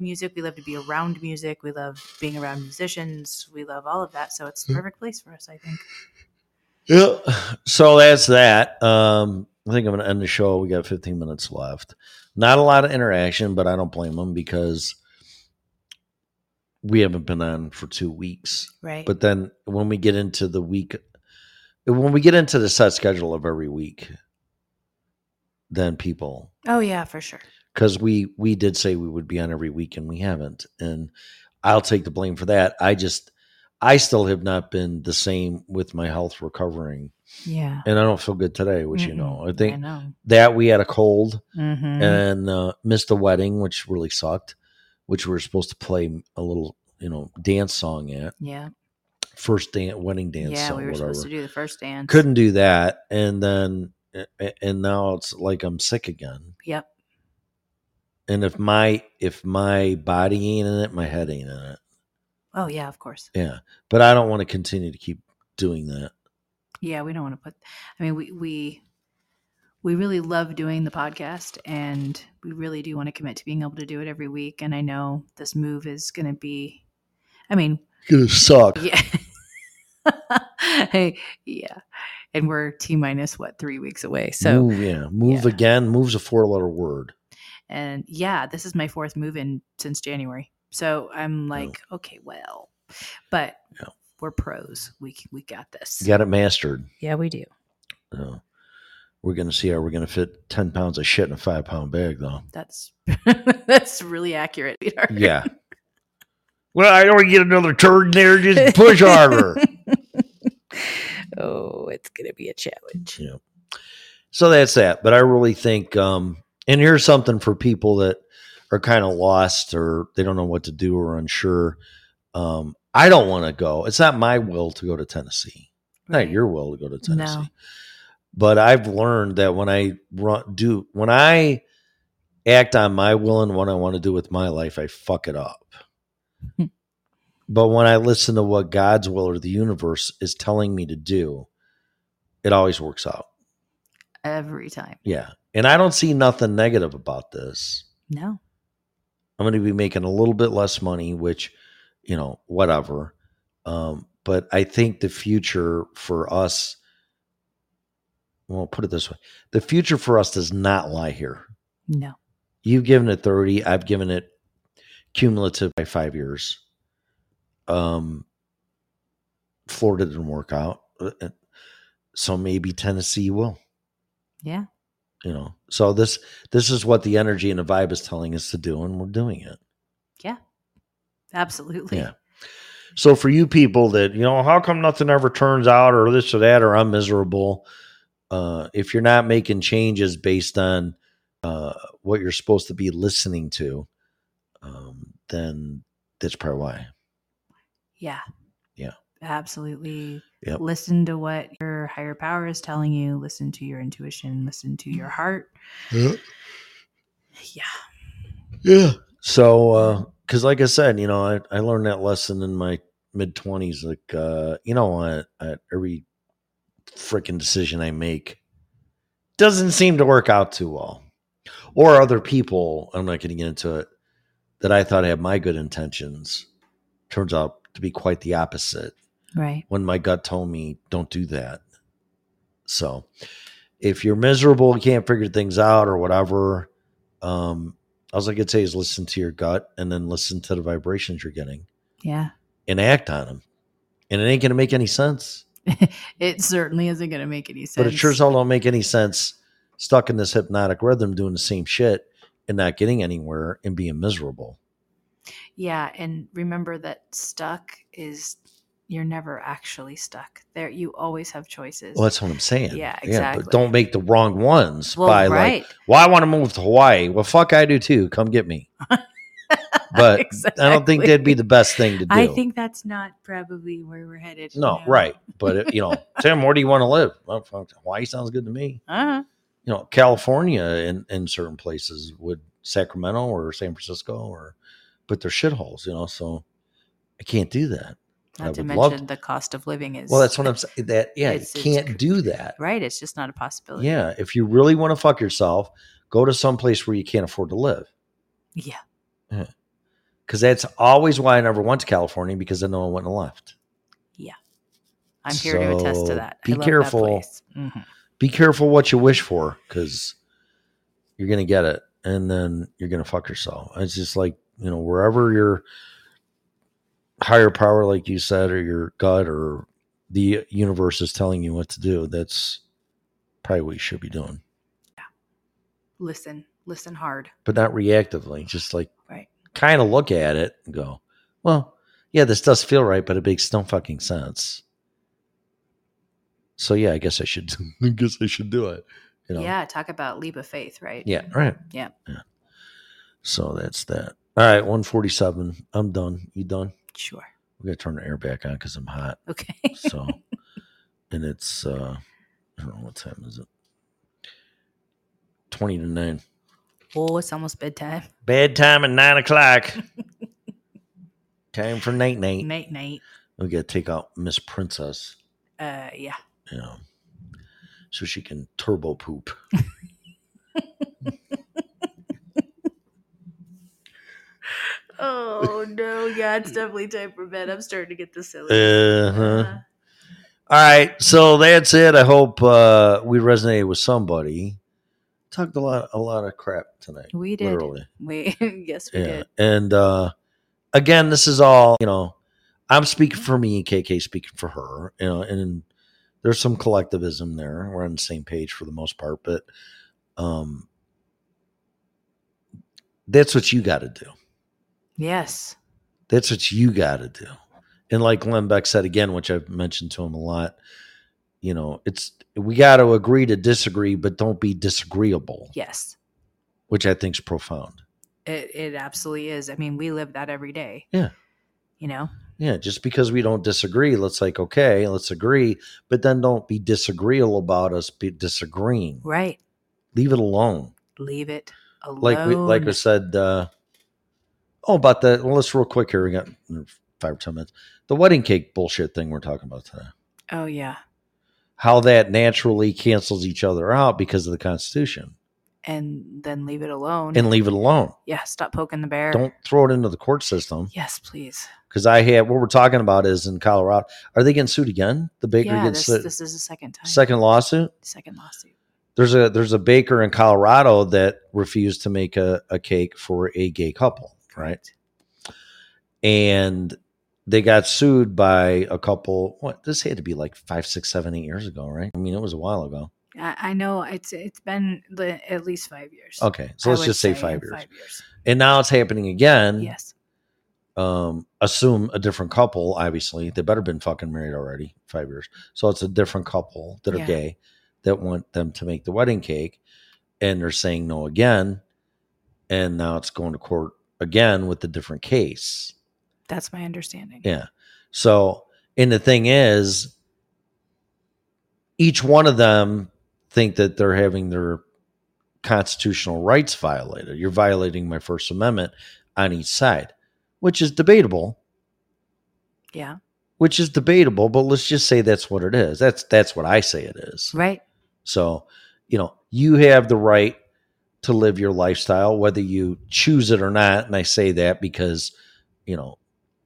music, we love to be around music, we love being around musicians, we love all of that, so it's the perfect place for us, I think. So that's that. I think I'm gonna end the show. We got 15 minutes left, not a lot of interaction, but I don't blame them, because we haven't been on for 2 weeks. Right. But then when we get into the week, when we get into the set schedule of every week, then people. Oh, yeah, for sure. Because we did say we would be on every week, and we haven't. And I'll take the blame for that. I still have not been the same with my health recovering. Yeah. And I don't feel good today, which, I think that we had a cold and missed a wedding, which really sucked, which we were supposed to play a little, dance song at. Yeah. First wedding dance song. Yeah, we were supposed to do the first dance. Couldn't do that. And then, and now it's like I'm sick again. Yep. And if my body ain't in it, my head ain't in it. Oh, yeah, of course. Yeah. But I don't want to continue to keep doing that. Yeah, we don't want to we really love doing the podcast, and we really do want to commit to being able to do it every week. And I know this move is going to be, it's going to suck. Yeah. Yeah. And we're T-minus, 3 weeks away. So Move again. Move's a 4-letter word. And this is my 4th move in since January. So I'm like, we're pros. We got this. You got it mastered. Yeah, we do. Oh. We're going to see how we're going to fit 10 pounds of shit in a 5-pound bag, though. That's really accurate, Peter. Yeah. Well, I don't get another turd there. Just push harder. Oh, it's going to be a challenge. Yeah. So that's that. But I really think, and here's something for people that are kind of lost, or they don't know what to do, or unsure. I don't want to go. It's not my will to go to Tennessee. Right. Not your will to go to Tennessee. No. But I've learned that when I act on my will and what I want to do with my life, I fuck it up. But when I listen to what God's will or the universe is telling me to do, it always works out. Every time. Yeah. And I don't see nothing negative about this. No. I'm going to be making a little bit less money, which, you know, whatever. But I think the future for us, well, put it this way. The future for us does not lie here. No. You've given it 30. I've given it cumulative by 5 years. Florida didn't work out. So maybe Tennessee will. Yeah. You know, so this is what the energy and the vibe is telling us to do, and we're doing it. Yeah, absolutely. Yeah. So for you people that, you know, how come nothing ever turns out or this or that, or I'm miserable. If you're not making changes based on what you're supposed to be listening to, then that's probably why. Yeah. Yeah. Absolutely. Yep. Listen to what your higher power is telling you. Listen to your intuition. Listen to your heart. Yep. Yeah. Yeah. So, cause like I said, you know, I learned that lesson in my mid twenties. Like, you know what? Every freaking decision I make doesn't seem to work out too well, or other people. I'm not going to get into it, that I thought I had my good intentions. Turns out to be quite the opposite. Right. When my gut told me, don't do that. So if you're miserable, you can't figure things out or whatever, all I could say is listen to your gut and then listen to the vibrations you're getting. Yeah. And act on them. And it ain't going to make any sense. It certainly isn't going to make any sense. But it sure as hell don't make any sense stuck in this hypnotic rhythm, doing the same shit and not getting anywhere and being miserable. Yeah. And remember that stuck is... You're never actually stuck there. You always have choices. Well, that's what I'm saying. Yeah, exactly. Yeah, but don't make the wrong ones right. Like, well, I want to move to Hawaii. Well, fuck, I do too. Come get me. But exactly. I don't think that'd be the best thing to do. I think that's not probably where we're headed. No, right. But, you know, Tim, where do you want to live? Well, fuck, Hawaii sounds good to me. Uh-huh. You know, California in certain places would, Sacramento or San Francisco, or, but they're shitholes, you know, so I can't do that. Not to mention the cost of living is... Well, that's what I'm saying. That, yeah, you can't do that. Right. It's just not a possibility. Yeah. If you really want to fuck yourself, go to some place where you can't afford to live. Yeah. Yeah. Because that's always why I never went to California, because then no one went and left. Yeah. I'm here to attest to that. Be careful. Mm-hmm. Be careful what you wish for, because you're going to get it. And then you're going to fuck yourself. It's just like, you know, wherever you're... higher power, like you said, or your gut or the universe is telling you what to do. That's probably what you should be doing. Yeah. Listen hard, but not reactively. Just like, right. Kind of look at it and go, well, yeah, this does feel right, but it makes no fucking sense. So yeah, I guess I should do it. You know? Yeah. Talk about leap of faith, right? Yeah. Right. Yeah. Yeah. So that's that. All right. 147. I'm done. You done? Sure. We got to turn the air back on because I'm hot. Okay. So, and it's, I don't know, what time is it? 20 to 9. Oh, it's almost bedtime. Bedtime at 9 o'clock. Time for night-night. Night-night. We got to take out Miss Princess. Yeah. Yeah. So she can turbo poop. Oh, no. Yeah, it's definitely time for bed. I'm starting to get the silly. Uh-huh. All right. So that's it. I hope we resonated with somebody. Talked a lot of crap tonight. We did. Literally. Yes, we did. And again, this is all, you know, I'm speaking for me and KK speaking for her. You know, and there's some collectivism there. We're on the same page for the most part. But that's what you got to do. Yes. That's what you got to do. And like Glenn Beck said again, which I've mentioned to him a lot, you know, we got to agree to disagree, but don't be disagreeable. Yes. Which I think is profound. It absolutely is. I mean, we live that every day. Yeah. You know? Yeah, just because we don't disagree, let's like, okay, let's agree, but then don't be disagreeable about us disagreeing. Right. Leave it alone. Leave it alone. Like I said, about that. Well, let's real quick here. We got 5 or 10 minutes. The wedding cake bullshit thing we're talking about today. Oh, yeah. How that naturally cancels each other out because of the Constitution. And then leave it alone. And leave it alone. Yeah, stop poking the bear. Don't throw it into the court system. Yes, please. Because what we're talking about is in Colorado. Are they getting sued again? The baker gets sued. This is the second time. Second lawsuit? Second lawsuit. There's a baker in Colorado that refused to make a cake for a gay couple, right? And they got sued by a couple. What, this had to be like 5, 6, 7, 8 years ago, right? I mean, it was a while ago. I know it's been at least 5 years. Okay, so let's just say 5 years. 5 years, and now it's happening again. Yes. Assume a different couple. Obviously, they better been fucking married already. 5 years, so it's a different couple that are gay that want them to make the wedding cake, and they're saying no again, and now it's going to court again with a different case. That's my understanding. Yeah. So, and the thing is, each one of them think that they're having their constitutional rights violated. You're violating my First Amendment on each side, which is debatable. Yeah. Which is debatable, but let's just say that's what it is. That's what I say it is. Right. So, you have the right to live your lifestyle, whether you choose it or not. And I say that because,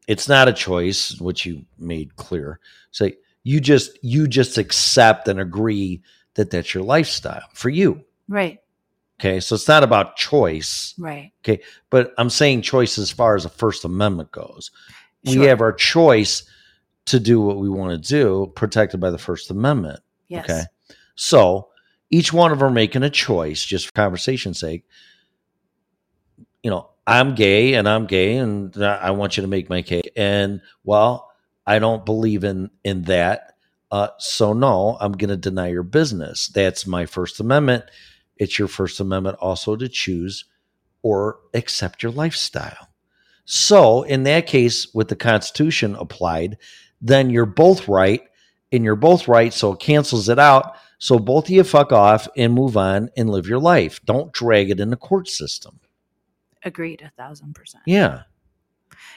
it's not a choice, which you made clear. So you just accept and agree that that's your lifestyle for you. Right. Okay. So it's not about choice. Right. Okay. But I'm saying choice as far as the First Amendment goes. Sure. We have our choice to do what we want to do, protected by the First Amendment. Yes. Okay. So each one of them are making a choice, just for conversation's sake. I'm gay and I want you to make my cake. And well, I don't believe in that. So no, I'm going to deny your business. That's my First Amendment. It's your First Amendment also to choose or accept your lifestyle. So in that case, with the Constitution applied, then you're both right and you're both right. So it cancels it out. So both of you fuck off and move on and live your life. Don't drag it in the court system. Agreed, 1,000%. Yeah.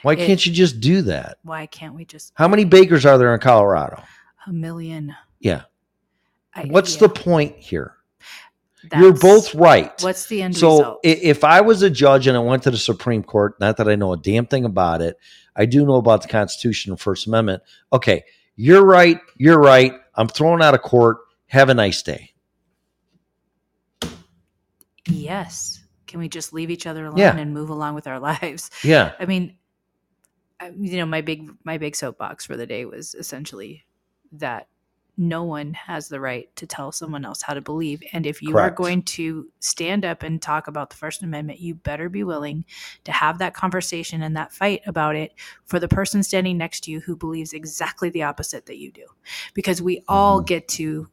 Why can't you just do that? Why can't we just? How many bakers are there in Colorado? 1 million. Yeah. What's the point here? You're both right. What's the end result? So if I was a judge and I went to the Supreme Court, not that I know a damn thing about it, I do know about the Constitution and First Amendment. Okay, you're right. I'm thrown out of court. Have a nice day. Yes. Can we just leave each other alone and move along with our lives? Yeah. I mean, my big soapbox for the day was essentially that no one has the right to tell someone else how to believe. And if you are going to stand up and talk about the First Amendment, you better be willing to have that conversation and that fight about it for the person standing next to you who believes exactly the opposite that you do. Because we all get to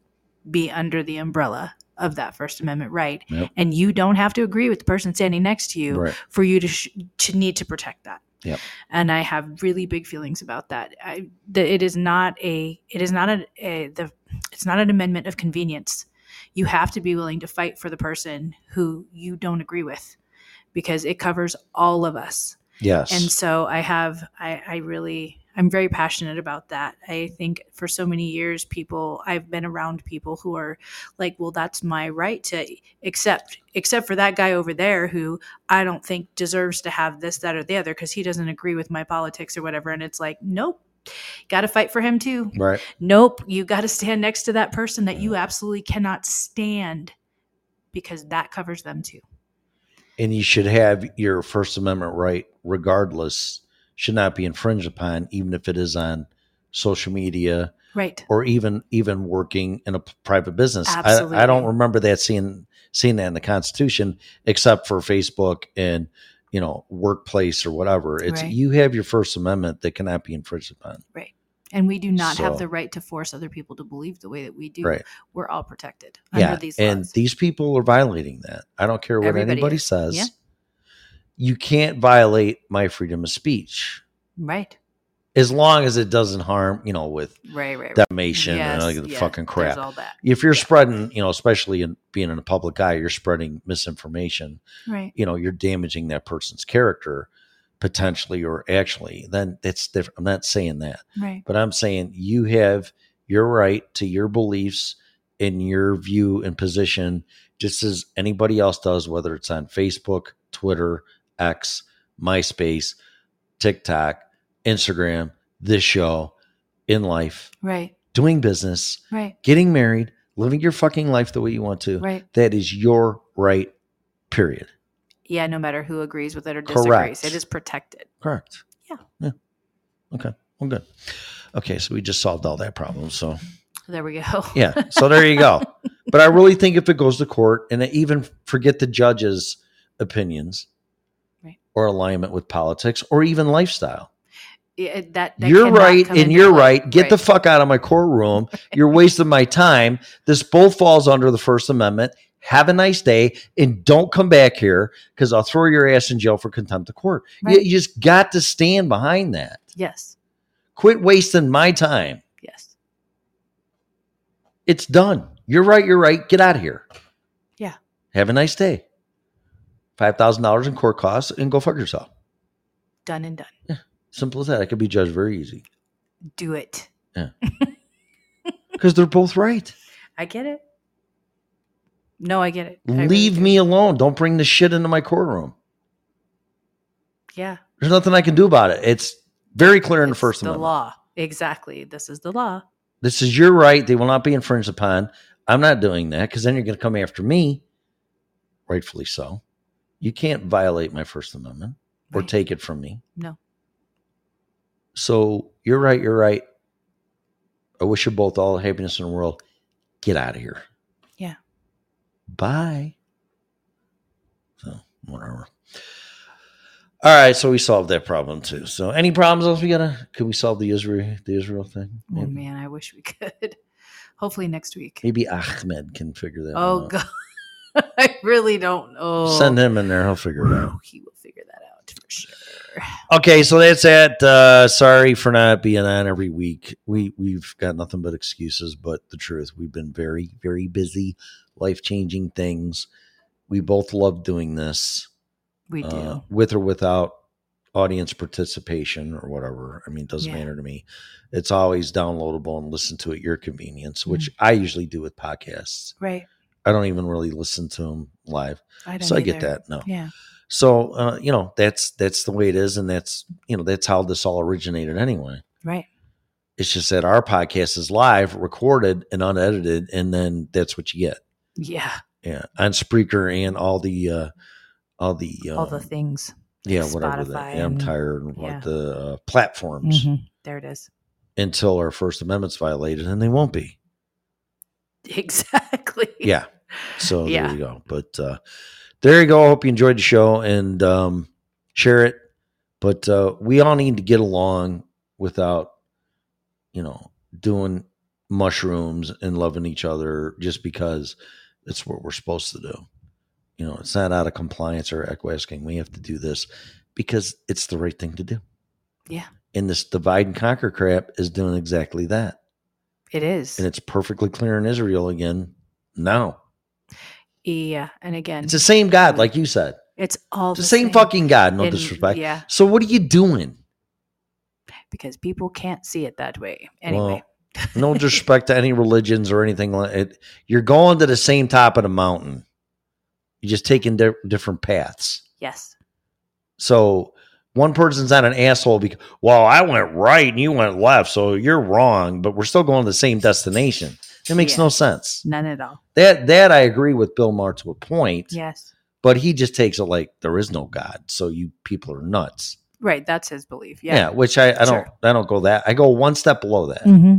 be under the umbrella of that First Amendment right. Yep. And you don't have to agree with the person standing next to you for you to need to protect that. Yep. And I have really big feelings about that. It's not an amendment of convenience. You have to be willing to fight for the person who you don't agree with because it covers all of us. Yes. And so I'm very passionate about that. I think for so many years, I've been around people who are like, well, that's my right to except for that guy over there who I don't think deserves to have this, that, or the other, because he doesn't agree with my politics or whatever. And it's like, nope, got to fight for him too. Right. Nope. You got to stand next to that person that you absolutely cannot stand because that covers them too. And you should have your First Amendment right regardless, should not be infringed upon, even if it is on social media, right? Or even working in a private business. Absolutely. I don't remember that seeing that in the Constitution, except for Facebook and workplace or whatever. It's you have your First Amendment that cannot be infringed upon, right? And we do not have the right to force other people to believe the way that we do. Right. We're all protected under these laws. And these people are violating that. I don't care what anybody says. Yeah. You can't violate my freedom of speech. Right. as long as it doesn't harm, you know, with defamation and all the fucking crap. All that. If you're spreading, you know, especially in being in a public eye, you're spreading misinformation, right? You know, you're damaging that person's character potentially or actually, then it's different. I'm not saying that, right? But I'm saying you have your right to your beliefs and your view and position, just as anybody else does, whether it's on Facebook, Twitter, X, MySpace, TikTok, Instagram, this show, in life, right? Doing business, right? Getting married, living your fucking life the way you want to, right? That is your right, period. Yeah, no matter who agrees with it or disagrees, it is protected. Correct. Yeah. Yeah. Okay. Well, good. Okay, so we just solved all that problem. So there we go. Yeah. So there you go. But I really think if it goes to court, and I even forget the judge's opinions, right, or alignment with politics or even lifestyle. That you're right and you're right. Get the fuck out of my courtroom. You're wasting my time. This both falls under the First Amendment. Have a nice day and don't come back here because I'll throw your ass in jail for contempt of court. Right. You just got to stand behind that. Yes. Quit wasting my time. Yes. It's done. You're right. You're right. Get out of here. Yeah. Have a nice day. $5,000 in court costs and go fuck yourself. Done and done. Yeah. Simple as that. I could be judged very easy. Do it. Yeah. Because they're both right. I get it. No, I get it. Leave me alone. Don't bring this shit into my courtroom. Yeah. There's nothing I can do about it. It's very clear in the First Amendment. The law. Exactly. This is the law. This is your right. They will not be infringed upon. I'm not doing that because then you're going to come after me. Rightfully so. You can't violate my First Amendment or take it from me. No. So you're right. You're right. I wish you both all the happiness in the world. Get out of here. Yeah. Bye. So whatever. All right. So we solved that problem too. So any problems else we gotta? Could we solve the Israel thing? Maybe? Oh man, I wish we could. Hopefully next week. Maybe Ahmed can figure that out. Oh God, I really don't know. Send him in there. He'll figure it out. He will figure that out for sure. Okay, so that's it. Sorry for not being on every week. We've got nothing but excuses, but the truth, we've been very, very busy, life-changing things. We both love doing this. We do. With or without audience participation or whatever. I mean, it doesn't matter to me. It's always downloadable and listen to at your convenience, which I usually do with podcasts. Right. I don't even really listen to them live. I don't either. I get that. No. Yeah. So, you know, that's the way it is. And that's, you know, that's how this all originated anyway. Right. It's just that our podcast is live, recorded and unedited. And then that's what you get. Yeah. Yeah. On Spreaker and all the things. Yeah. Like whatever. I'm tired of the platforms. Mm-hmm. There it is. Until our First Amendment's violated, and they won't be. Exactly. Yeah. So there you go. But, there you go. I hope you enjoyed the show and share it. But we all need to get along without, you know, doing mushrooms and loving each other just because it's what we're supposed to do. You know, it's not out of compliance or acquiescing. We have to do this because it's the right thing to do. Yeah. And this divide and conquer crap is doing exactly that. It is. And it's perfectly clear in Israel again now. Yeah, and again, it's the same God, like you said. It's all the same fucking God. No disrespect. Yeah. So what are you doing? Because people can't see it that way. Anyway, well, no disrespect to any religions or anything like it. You're going to the same top of the mountain. You're just taking different paths. Yes. So one person's not an asshole because, well, I went right and you went left, so you're wrong. But we're still going to the same destination. It makes no sense. None at all. That I agree with Bill Maher to a point. Yes. But he just takes it like there is no God. So you people are nuts. Right. That's his belief. Yeah. Yeah. Which I don't go that. I go one step below that. Mm-hmm.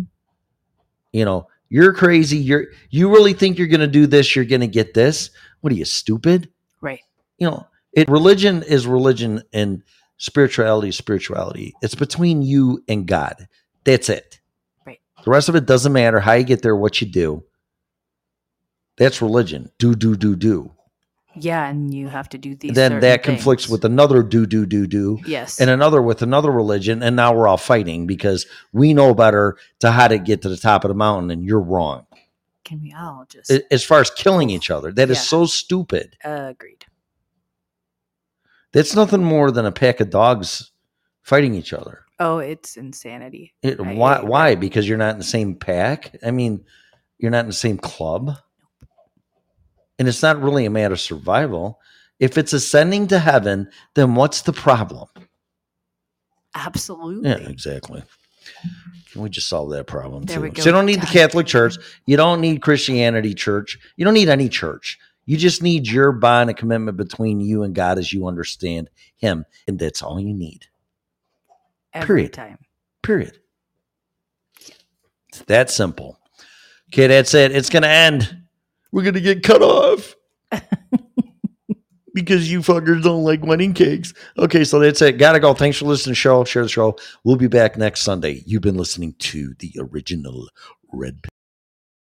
You know, you're crazy. You really think you're going to do this. You're going to get this. What are you, stupid? Right. You know, religion is religion and spirituality is spirituality. It's between you and God. That's it. The rest of it doesn't matter how you get there, what you do. That's religion. Do. Yeah, and you have to do these. Then that conflicts with another do. Yes. And another with another religion. And now we're all fighting because we know better to how to get to the top of the mountain, and you're wrong. Can we all just. As far as killing each other, that is so stupid. Agreed. That's nothing more than a pack of dogs fighting each other. Oh, it's insanity. Why? Because you're not in the same pack? I mean, you're not in the same club? And it's not really a matter of survival. If it's ascending to heaven, then what's the problem? Absolutely. Yeah, exactly. Can we just solve that problem there too? We go. So you don't need the Catholic Church. You don't need Christianity Church. You don't need any church. You just need your bond and commitment between you and God as you understand Him. And that's all you need. Every time. Period. Yeah. It's that simple. Okay, that's it. It's going to end. We're going to get cut off because you fuckers don't like wedding cakes. Okay, so that's it. Got to go. Thanks for listening to the show. Share the show. We'll be back next Sunday. You've been listening to The Original Red Pill.